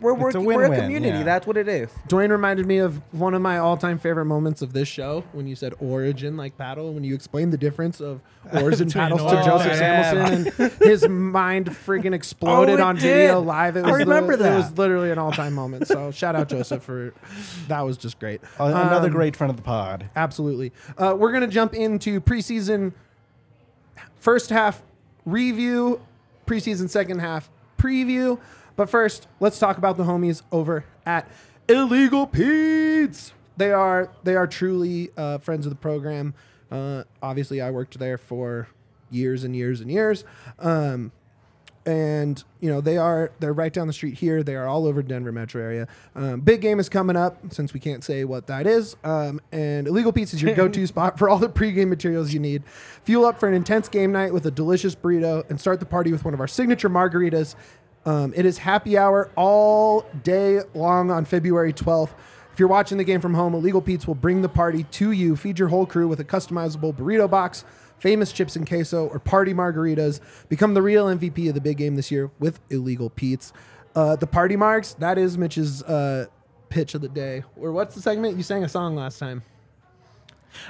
we're a community. Yeah. That's what it is. Dwayne reminded me of one of my all-time favorite moments of this show when you said origin, like paddle, when you explained the difference of oars and paddles to Joseph Samuelson, and his mind friggin' exploded on video live. I remember that. It was literally an all-time moment. So shout out Joseph for that. Was just great. Another great friend of the pod. Absolutely. We're going to jump into preseason. First half review, preseason second half preview. But first, let's talk about the homies over at Illegal Peds. They are truly friends of the program. Obviously, I worked there for years and years and years. And you know they're right down the street here. They are all over Denver metro area. Big game is coming up, since we can't say what that is. And Illegal Pizza is your go-to spot for all the pregame materials you need. Fuel up for an intense game night with a delicious burrito and start the party with one of our signature margaritas. It is happy hour all day long on February 12th. If you're watching the game from home, Illegal Pizza will bring the party to you. Feed your whole crew with a customizable burrito box, famous chips and queso, or party margaritas. Become the real MVP of the big game this year with Illegal Pete's. The party marks, that is Mitch's pitch of the day. Or what's the segment? You sang a song last time.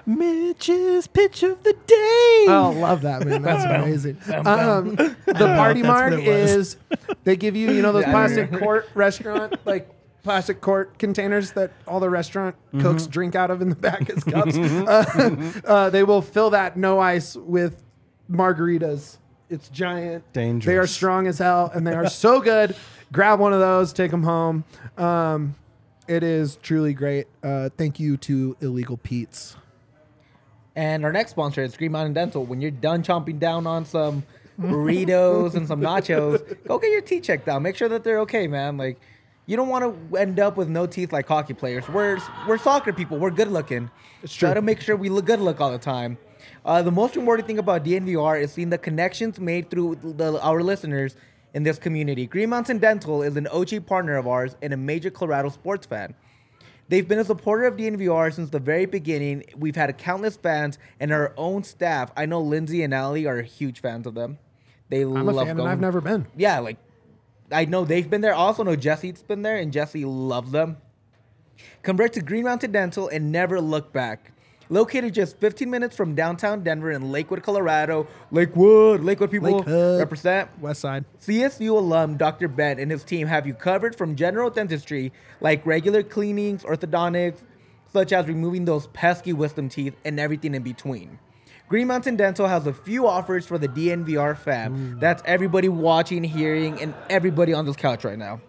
Mitch's pitch of the day. Oh, love that, man. That's amazing. The party mark is, they give you, those plastic quart restaurant, like, plastic quart containers that all the restaurant cooks drink out of in the back as cups. They will fill that no ice with margaritas. It's giant. Dangerous. They are strong as hell, and they are so good. Grab one of those. Take them home. It is truly great. Thank you to Illegal Pete's. And our next sponsor is Green Mountain Dental. When you're done chomping down on some burritos and some nachos, go get your teeth checked out. Make sure that they're okay, man. Like, you don't want to end up with no teeth like hockey players. We're soccer people. We're good looking. It's true. Try to make sure we look good all the time. The most rewarding thing about DNVR is seeing the connections made through our listeners in this community. Green Mountain Dental is an OG partner of ours and a major Colorado sports fan. They've been a supporter of DNVR since the very beginning. We've had countless fans and our own staff. I know Lindsay and Allie are huge fans of them. I'm a fan and I've never been. Yeah, like, I know they've been there. I also know Jesse's been there, and Jesse loves them. Convert to Green Mountain Dental and never look back. Located just 15 minutes from downtown Denver in Lakewood, Colorado. Lakewood people represent. West Side. CSU alum Dr. Ben and his team have you covered from general dentistry, like regular cleanings, orthodontics, such as removing those pesky wisdom teeth and everything in between. Green Mountain Dental has a few offers for the DNVR fam. That's everybody watching, hearing, and everybody on this couch right now.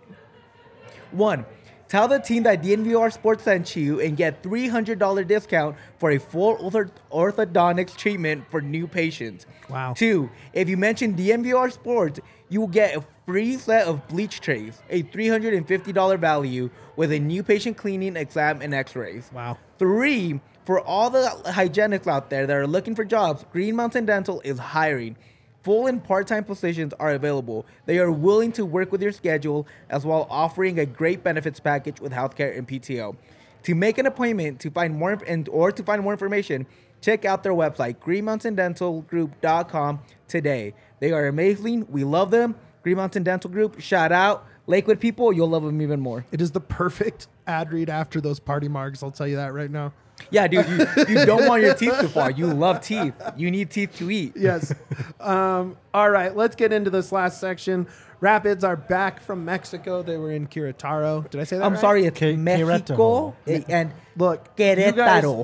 1. Tell the team that DNVR Sports sent you and get $300 discount for a full orthodontics treatment for new patients. Wow. 2. If you mention DNVR Sports, you will get a free set of bleach trays, a $350 value, with a new patient cleaning, exam, and x-rays. Wow. 3. For all the hygienists out there that are looking for jobs, Green Mountain Dental is hiring. Full and part-time positions are available. They are willing to work with your schedule, as well offering a great benefits package with healthcare and PTO. To make an appointment to find more information, check out their website, greenmountaindentalgroup.com today. They are amazing. We love them. Green Mountain Dental Group, shout out. Lakewood people, you'll love them even more. It is the perfect ad read after those party marks. I'll tell you that right now. Yeah, dude, you don't want your teeth to fall. You love teeth. You need teeth to eat. Yes. All right, let's get into this last section. Rapids are back from Mexico. They were in Querétaro. Did I say that I'm sorry, it's Mexico. And look, Querétaro.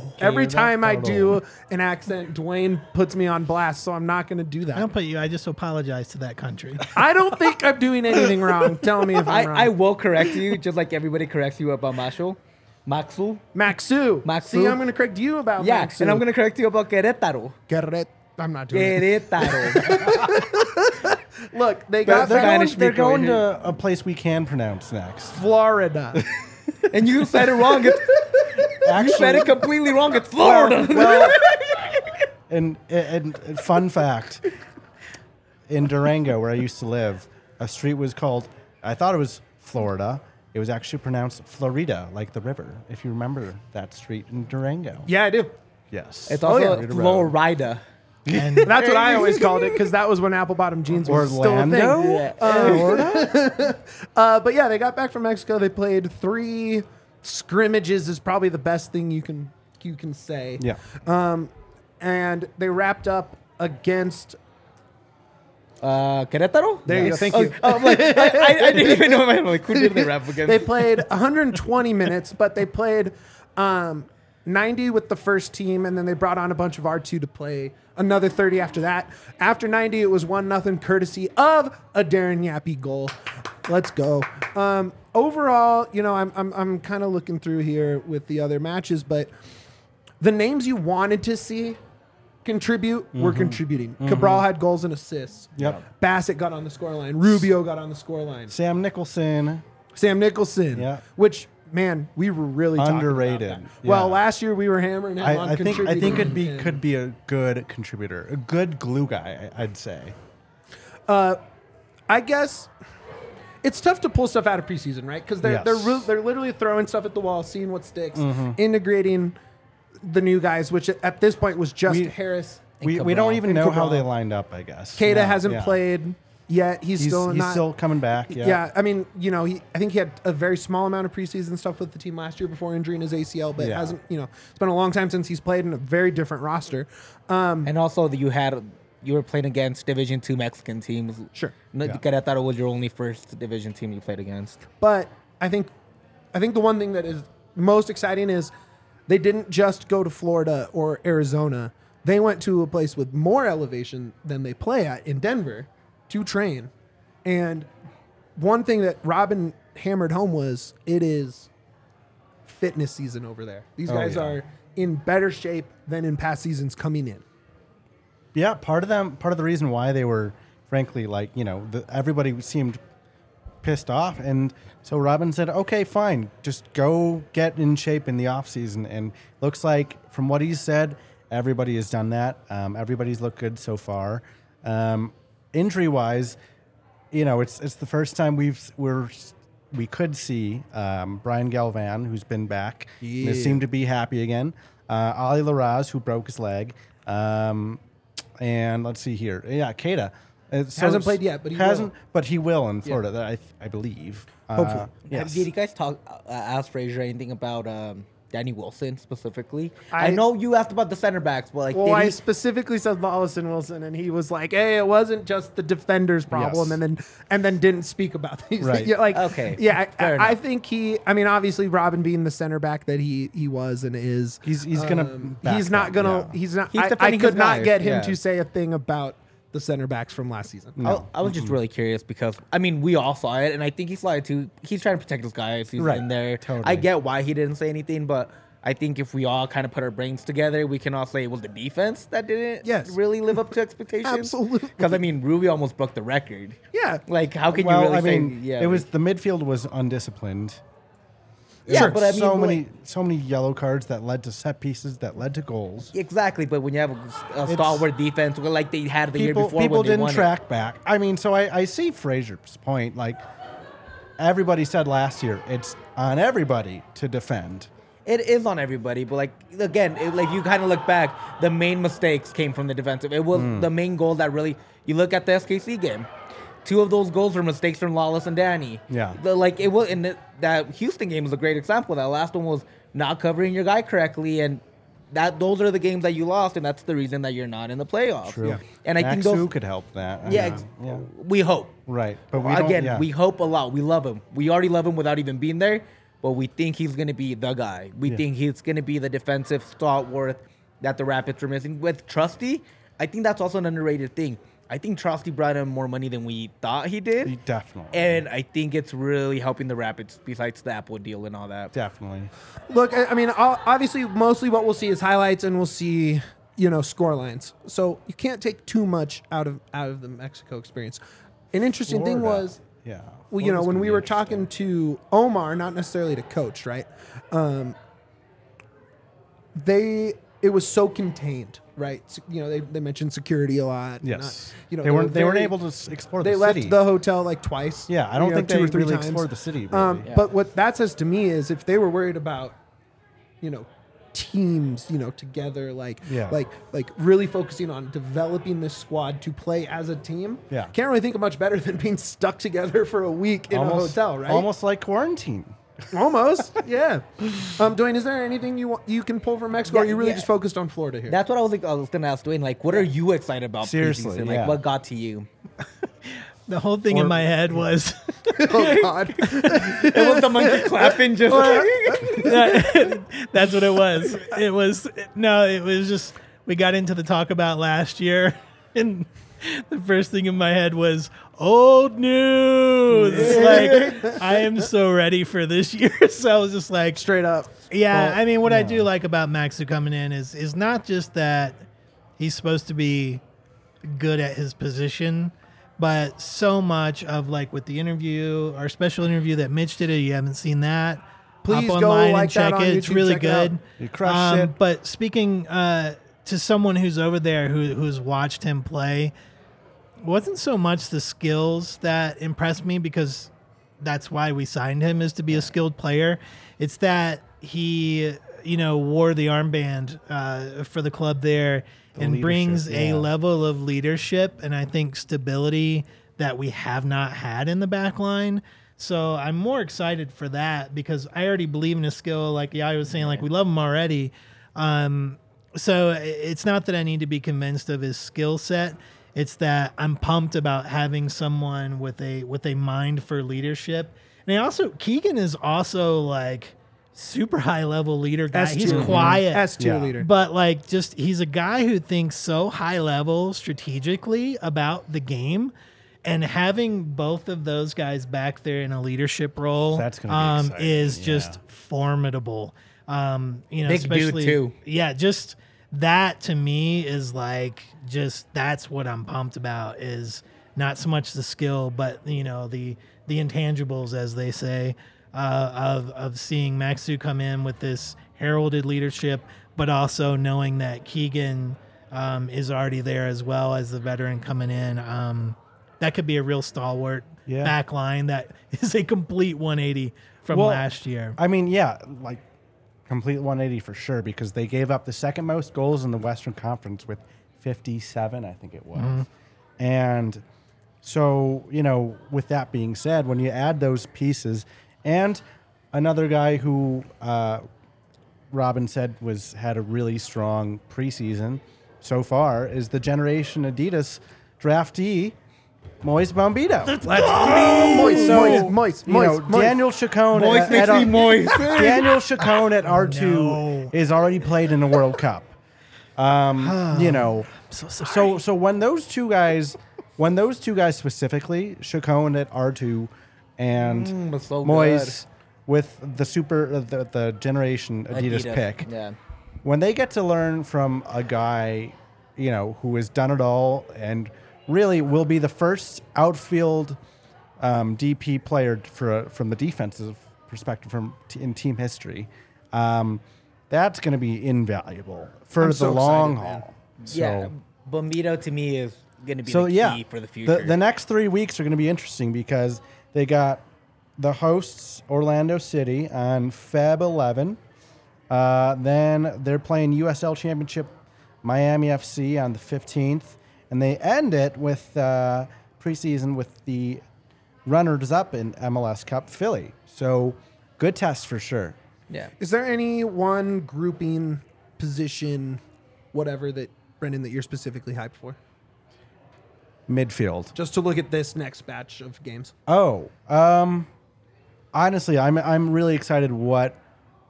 Guys, every time I do an accent, Dwayne puts me on blast, so I'm not going to do that. I don't put you. I just apologize to that country. I don't think I'm doing anything wrong. Tell me if I'm wrong. I will correct you, just like everybody corrects you about Marshall. Maxsø. See, I'm going to correct you about Maxsø. And I'm going to correct you about Querétaro. I'm not doing it. Querétaro. Look, they got they're going to a place we can pronounce next. Florida. And you said it wrong. Actually, you said it completely wrong. It's Florida. Well, and fun fact, in Durango, where I used to live, a street was called, I thought it was Florida. It was actually pronounced Florida, like the river, if you remember that street in Durango. Yeah, I do. Yes. It's also Florida. And that's what I always called it, because that was when apple bottom jeans were still a thing. But yeah, they got back from Mexico. They played 3 scrimmages is probably the best thing you can say. Yeah. And they wrapped up against Querétaro? There you go. Thank you. I didn't even know. I'm like, who did they wrap against? They played 120 minutes, but they played 90 with the first team, and then they brought on a bunch of R2 to play another 30 after that. After 90, it was 1-0 courtesy of a Darren Yapi goal. Let's go. Overall, you know, I'm kind of looking through here with the other matches, but the names you wanted to see contribute were contributing. Cabral had goals and assists. Yep. Bassett got on the scoreline. Rubio got on the scoreline. Sam Nicholson. Yeah. Which, man, we were really underrated. Talking about that. Yeah. Well, last year we were hammering him on contributing. I think it could be a good contributor, a good glue guy, I'd say. I guess it's tough to pull stuff out of preseason, right? Because they're literally throwing stuff at the wall, seeing what sticks, integrating the new guys, which at this point was just Harris. We don't even know how they lined up. I guess Keita hasn't played yet. He's still coming back. Yeah. I mean, you know, I think he had a very small amount of preseason stuff with the team last year before injuring his ACL, but hasn't. You know, it's been a long time since he's played in a very different roster. And also, you were playing against Division II Mexican teams. Sure. I thought it was your only first Division team you played against. But I think the one thing that is most exciting is they didn't just go to Florida or Arizona. They went to a place with more elevation than they play at in Denver to train. And one thing that Robin hammered home was it is fitness season over there. These guys are in better shape than in past seasons coming in. Yeah, part of the reason why they were, frankly, like, you know, everybody seemed pissed off, and so Robin said, okay, fine, just go get in shape in the off season. And looks like from what he said, everybody has done that. Everybody's looked good so far. Injury wise, you know, it's the first time we could see Brian Galvan, who's been back and seemed to be happy again. Ali Laraz, who broke his leg, and let's see here, Keita. So hasn't played yet, but he will in Florida, I believe. Hopefully. Yes. Did you guys ask Fraser anything about Danny Wilson specifically? I know you asked about the center backs, but like, I specifically said Allison Wilson, and he was like, "Hey, it wasn't just the defenders' problem," and then didn't speak about these. Right? Yeah, like, okay, yeah, I think he. I mean, obviously, Robin being the center back that he was and is, he's not gonna. I could not get him to say a thing about the center backs from last season. No. I was just really curious because, I mean, we all saw it, and I think he saw it too. He's trying to protect his guys. He's in there. Totally. I get why he didn't say anything, but I think if we all kind of put our brains together, we can all say it was the defense that didn't really live up to expectations. Absolutely. Because, I mean, Ruby almost broke the record. Yeah. Like, how could you really say... Yeah, it was... The midfield was undisciplined. Yeah, sure. But I mean, so many yellow cards that led to set pieces that led to goals. Exactly, but when you have a stalwart defense, like they had the year before, people didn't track back. I mean, so I see Fraser's point. Like everybody said last year, it's on everybody to defend. It is on everybody, but like again, like you kind of look back, the main mistakes came from the defensive. It was the main goal that really. You look at the SKC game. 2 of those goals were mistakes from Lawless and Danny. Yeah. Like, it was, and that Houston game was a great example of that. Last one was not covering your guy correctly, and those are the games that you lost, and that's the reason that you're not in the playoffs. True. Yeah. And I think those could help that. Yeah, we hope. Right. But we hope a lot. We love him. We already love him without even being there, but we think he's going to be the guy. We think he's going to be the defensive stalwart that the Rapids were missing. With Trusty, I think that's also an underrated thing. I think Trosty brought him more money than we thought he did. He definitely. And I think it's really helping the Rapids besides the Apple deal and all that. Definitely. Look, I mean, obviously, mostly what we'll see is highlights and we'll see, you know, score lines. So you can't take too much out of the Mexico experience. An interesting thing was, well, you know, when we were talking to Omar, not necessarily to Coach, right? It was so contained. Right, so, you know, they mentioned security a lot. Yes, not, you know, they weren't able to explore the city. They left the hotel like twice. Yeah, I don't think they really explored the city. Really. But what that says to me is if they were worried about, you know, teams, you know, together, like really focusing on developing this squad to play as a team. Yeah, can't really think of much better than being stuck together for a week in a hotel, right? Almost like quarantine. Almost, yeah. Dwayne, is there anything you can pull from Mexico? Or are you really just focused on Florida here? That's what I was going to ask Dwayne. Like, what are you excited about? Seriously, yeah. Like, what got to you? The whole thing in my head was, oh God, it was the monkey clapping. Just that's what it was. It was just we got into the talk about last year, and the first thing in my head was. Old news. Like, I am so ready for this year. So I was just like, straight up. Yeah, but, I mean, what I do like about Maxsø coming in is not just that he's supposed to be good at his position, but so much of, like, with the interview, our special interview that Mitch did, if you haven't seen that, please go like that on YouTube, check it. It's really good. You crushed it. But speaking to someone who's over there who's watched him play, wasn't so much the skills that impressed me, because that's why we signed him, is to be a skilled player. It's that he, you know, wore the armband for the club there, and brings a level of leadership and I think stability that we have not had in the back line. So I'm more excited for that, because I already believe in his skill. Like Yahya was saying, like, we love him already. So it's not that I need to be convinced of his skill set. It's that I'm pumped about having someone with a mind for leadership. And Keegan is also like super high level leader guy. S2. He's quiet. S2 leader. But like just he's a guy who thinks so high level strategically about the game. And having both of those guys back there in a leadership role is just formidable. You know, big especially, dude too. Yeah, just that to me is like just that's what I'm pumped about, is not so much the skill, but you know the intangibles, as they say, of seeing Maxsø come in with this heralded leadership, but also knowing that Keegan is already there as well as the veteran coming in. That could be a real stalwart back line that is a complete 180 from last year. I mean, complete 180 for sure, because they gave up the second most goals in the Western Conference with 57, I think it was. Mm-hmm. And so, you know, with that being said, when you add those pieces and another guy who Robin said had a really strong preseason so far is the Generation Adidas draftee, Moïse Bombito. Let's go! Moïse. Daniel Chacon. Daniel Chacon at R2 is already played in the World Cup. You know, so when those two guys specifically, Chacon at R2 and Moïse with the the Generation Adidas pick, when they get to learn from a guy, you know, who has done it all and really will be the first outfield DP player from the defensive perspective in team history. That's going to be invaluable for the long haul. So, yeah, Bombito to me is going to be key for the future. The next 3 weeks are going to be interesting because they got the hosts, Orlando City, on Feb 11. Then they're playing USL Championship Miami FC on the 15th. And they end it with preseason with the runners-up in MLS Cup, Philly. So, good test for sure. Yeah. Is there any one grouping, position, whatever that, Brendan, that you're specifically hyped for? Midfield. Just to look at this next batch of games. Oh, honestly, I'm really excited what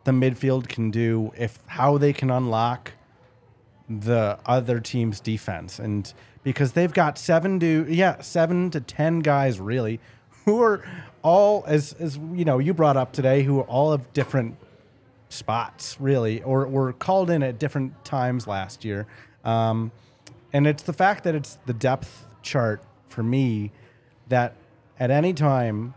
the midfield can do, how they can unlock the other team's defense and because they've got 7 to 10 guys really who are all, as you know, you brought up today, who all have different spots really, or were called in at different times last year. And it's the fact that it's the depth chart for me that at any time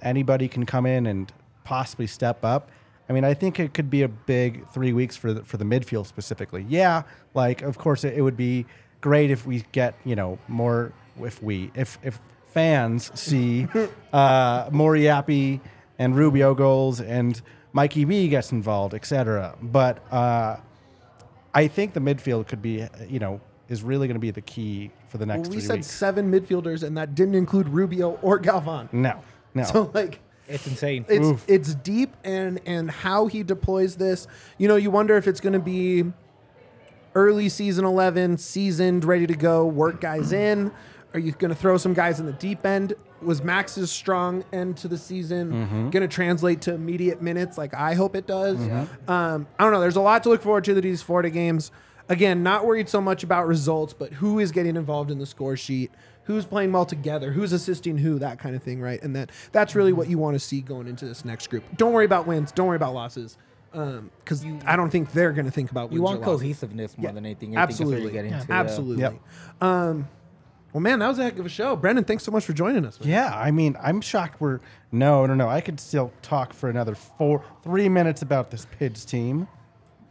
anybody can come in and possibly step up. I mean, I think it could be a big 3 weeks for the midfield specifically. Yeah, like of course it would be great if we get, you know, more if fans see more Yapi and Rubio goals and Mikey B gets involved, etc. But I think the midfield could be, you know, is really going to be the key for the next 3 weeks. We said 7 midfielders, and that didn't include Rubio or Galvan. No. So, like, it's insane. It's deep, and how he deploys this. You know, you wonder if it's going to be early season 11, seasoned, ready to go, work guys in. Are you going to throw some guys in the deep end? Was Max's strong end to the season going to translate to immediate minutes? Like, I hope it does. Mm-hmm. I don't know. There's a lot to look forward to these Florida games. Again, not worried so much about results, but who is getting involved in the score sheet, who's playing well together, who's assisting who, that kind of thing, right? And that's really what you want to see going into this next group. Don't worry about wins. Don't worry about losses, because I don't think they're going to think about wins. You want cohesiveness more than anything. Absolutely. That's what you get into. Absolutely. Yep. Well, man, that was a heck of a show. Brendan, thanks so much for joining us. Man. Yeah, I mean, I'm shocked we're... No. I could still talk for another 3 minutes about this Pids team.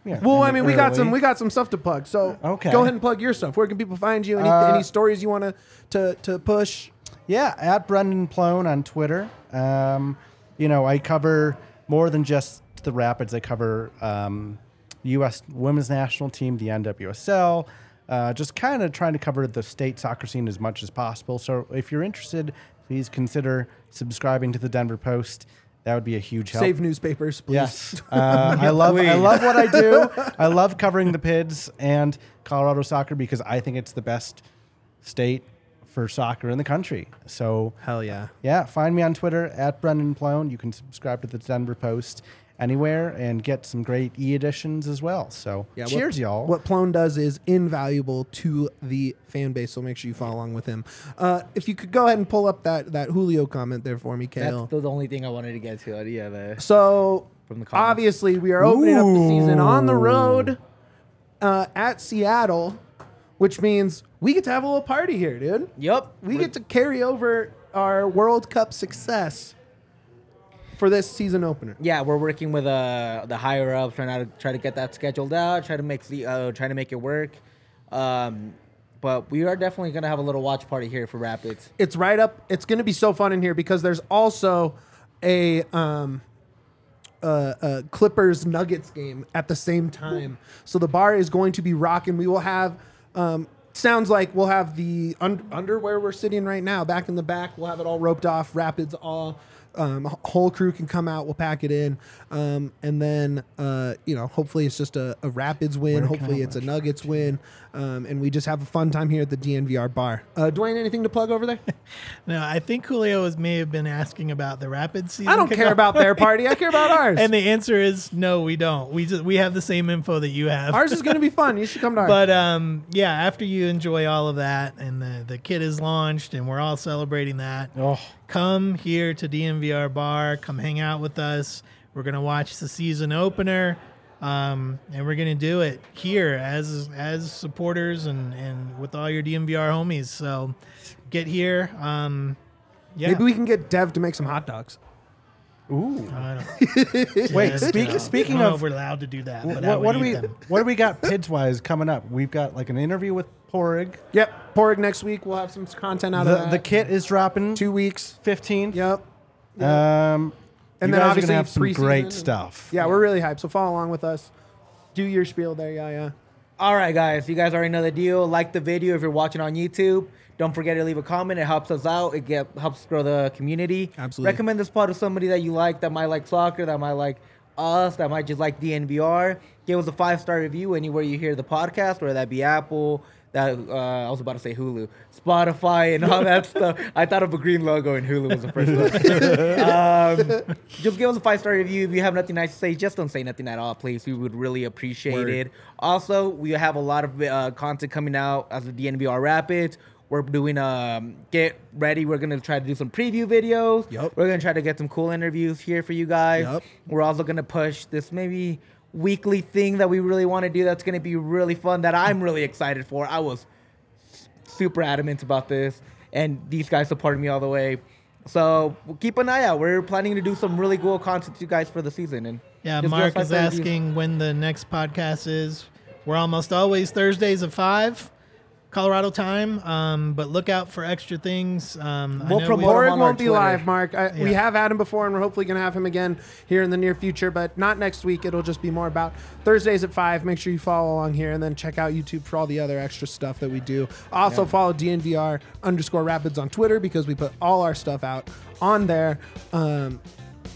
Yeah, well, I mean, we got some stuff to plug. So Go ahead and plug your stuff. Where can people find you? Any stories you want to push? Yeah, at Brendan Ploen on Twitter. You know, I cover more than just the Rapids. I cover U.S. Women's National Team, the NWSL. Just kind of trying to cover the state soccer scene as much as possible. So if you're interested, please consider subscribing to the Denver Post. That would be a huge help. Save newspapers, please. Yes. I love what I do. I love covering the Pids and Colorado soccer because I think it's the best state for soccer in the country. So hell yeah. Yeah, find me on Twitter at Brendan Ploen. You can subscribe to the Denver Post anywhere and get some great e-editions as well. So cheers, y'all. What Ploen does is invaluable to the fan base, so make sure you follow along with him. If you could go ahead and pull up that Julio comment there for me, Kale. That's the only thing I wanted to get to. Yeah, there. So from the comments. Obviously we are opening up the season on the road at Seattle, which means we get to have a little party here, dude. Yep. We're get to carry over our World Cup success for this season opener. Yeah, we're working with the higher ups, trying to get that scheduled out, try to make it work. But we are definitely going to have a little watch party here for Rapids. It's right up. It's going to be so fun in here because there's also a Clippers Nuggets game at the same time. So the bar is going to be rocking. We will have. Sounds like we'll have the under where we're sitting right now back in the back. We'll have it all roped off. Rapids all. Whole crew can come out. We'll pack it in, and then you know, hopefully it's just a Rapids win. Hopefully it's a Nuggets win, and we just have a fun time here at the DNVR bar. Dwayne, anything to plug over there? No, I think Julio may have been asking about the Rapids season. I don't care about their party. I care about ours. And the answer is no, we don't. We have the same info that you have. Ours is going to be fun. You should come to ours. But yeah, after you enjoy all of that, and the kit is launched, and we're all celebrating that. Oh. Come here to DNVR Bar. Come hang out with us. We're going to watch the season opener, and we're going to do it here as supporters and with all your DNVR homies. So get here. Yeah. Maybe we can get Dev to make some hot dogs. Ooh. Wait, speaking of... I don't know if we're allowed to do that, but what do we got Pids-wise coming up? We've got like an interview with Pádraig. Yep. Pádraig next week. We'll have some content out of that. The kit is dropping. 2 weeks. 15th. Yep. And then obviously have some great stuff. Yeah, we're really hyped. So follow along with us. Do your spiel there, Yahya. All right, guys. You guys already know the deal. Like the video if you're watching on YouTube. Don't forget to leave a comment. It helps us out. It helps grow the community. Absolutely. Recommend this pod to somebody that you like, that might like soccer, that might like us, that might just like DNVR. Give us a 5-star review anywhere you hear the podcast, whether that be Apple, that I was about to say Hulu, Spotify, and all that stuff. I thought of a green logo, and Hulu was the first one. Just give us a 5-star review. If you have nothing nice to say, just don't say nothing at all, please. We would really appreciate it. Also, we have a lot of content coming out as the DNVR Rapids. We're doing get ready. We're gonna try to do some preview videos. Yep. We're gonna try to get some cool interviews here for you guys. Yep. We're also gonna push this maybe weekly thing that we really want to do. That's gonna be really fun. That I'm really excited for. I was super adamant about this, and these guys supported me all the way. So keep an eye out. We're planning to do some really cool content to you guys for the season. And yeah, Mark is asking when the next podcast is. We're almost always Thursdays at 5. Colorado time, but look out for extra things. We'll promote. Org won't be live, Mark. We have had him before, and we're hopefully going to have him again here in the near future, but not next week. It'll just be more about Thursdays at 5. Make sure you follow along here, and then check out YouTube for all the other extra stuff that we do. Also, follow DNVR_Rapids on Twitter, because we put all our stuff out on there.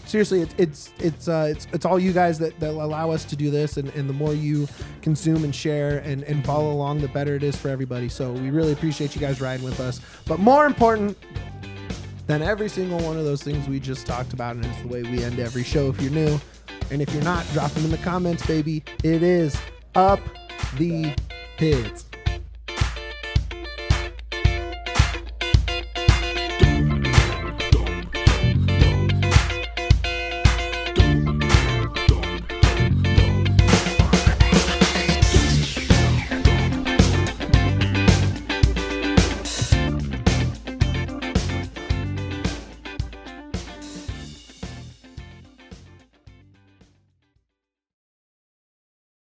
Seriously, it's all you guys that allow us to do this, and the more you consume and share and follow along, the better it is for everybody. So we really appreciate you guys riding with us. But more important than every single one of those things we just talked about, and it's the way we end every show if you're new. And if you're not, drop them in the comments, baby. It is Up the Pits.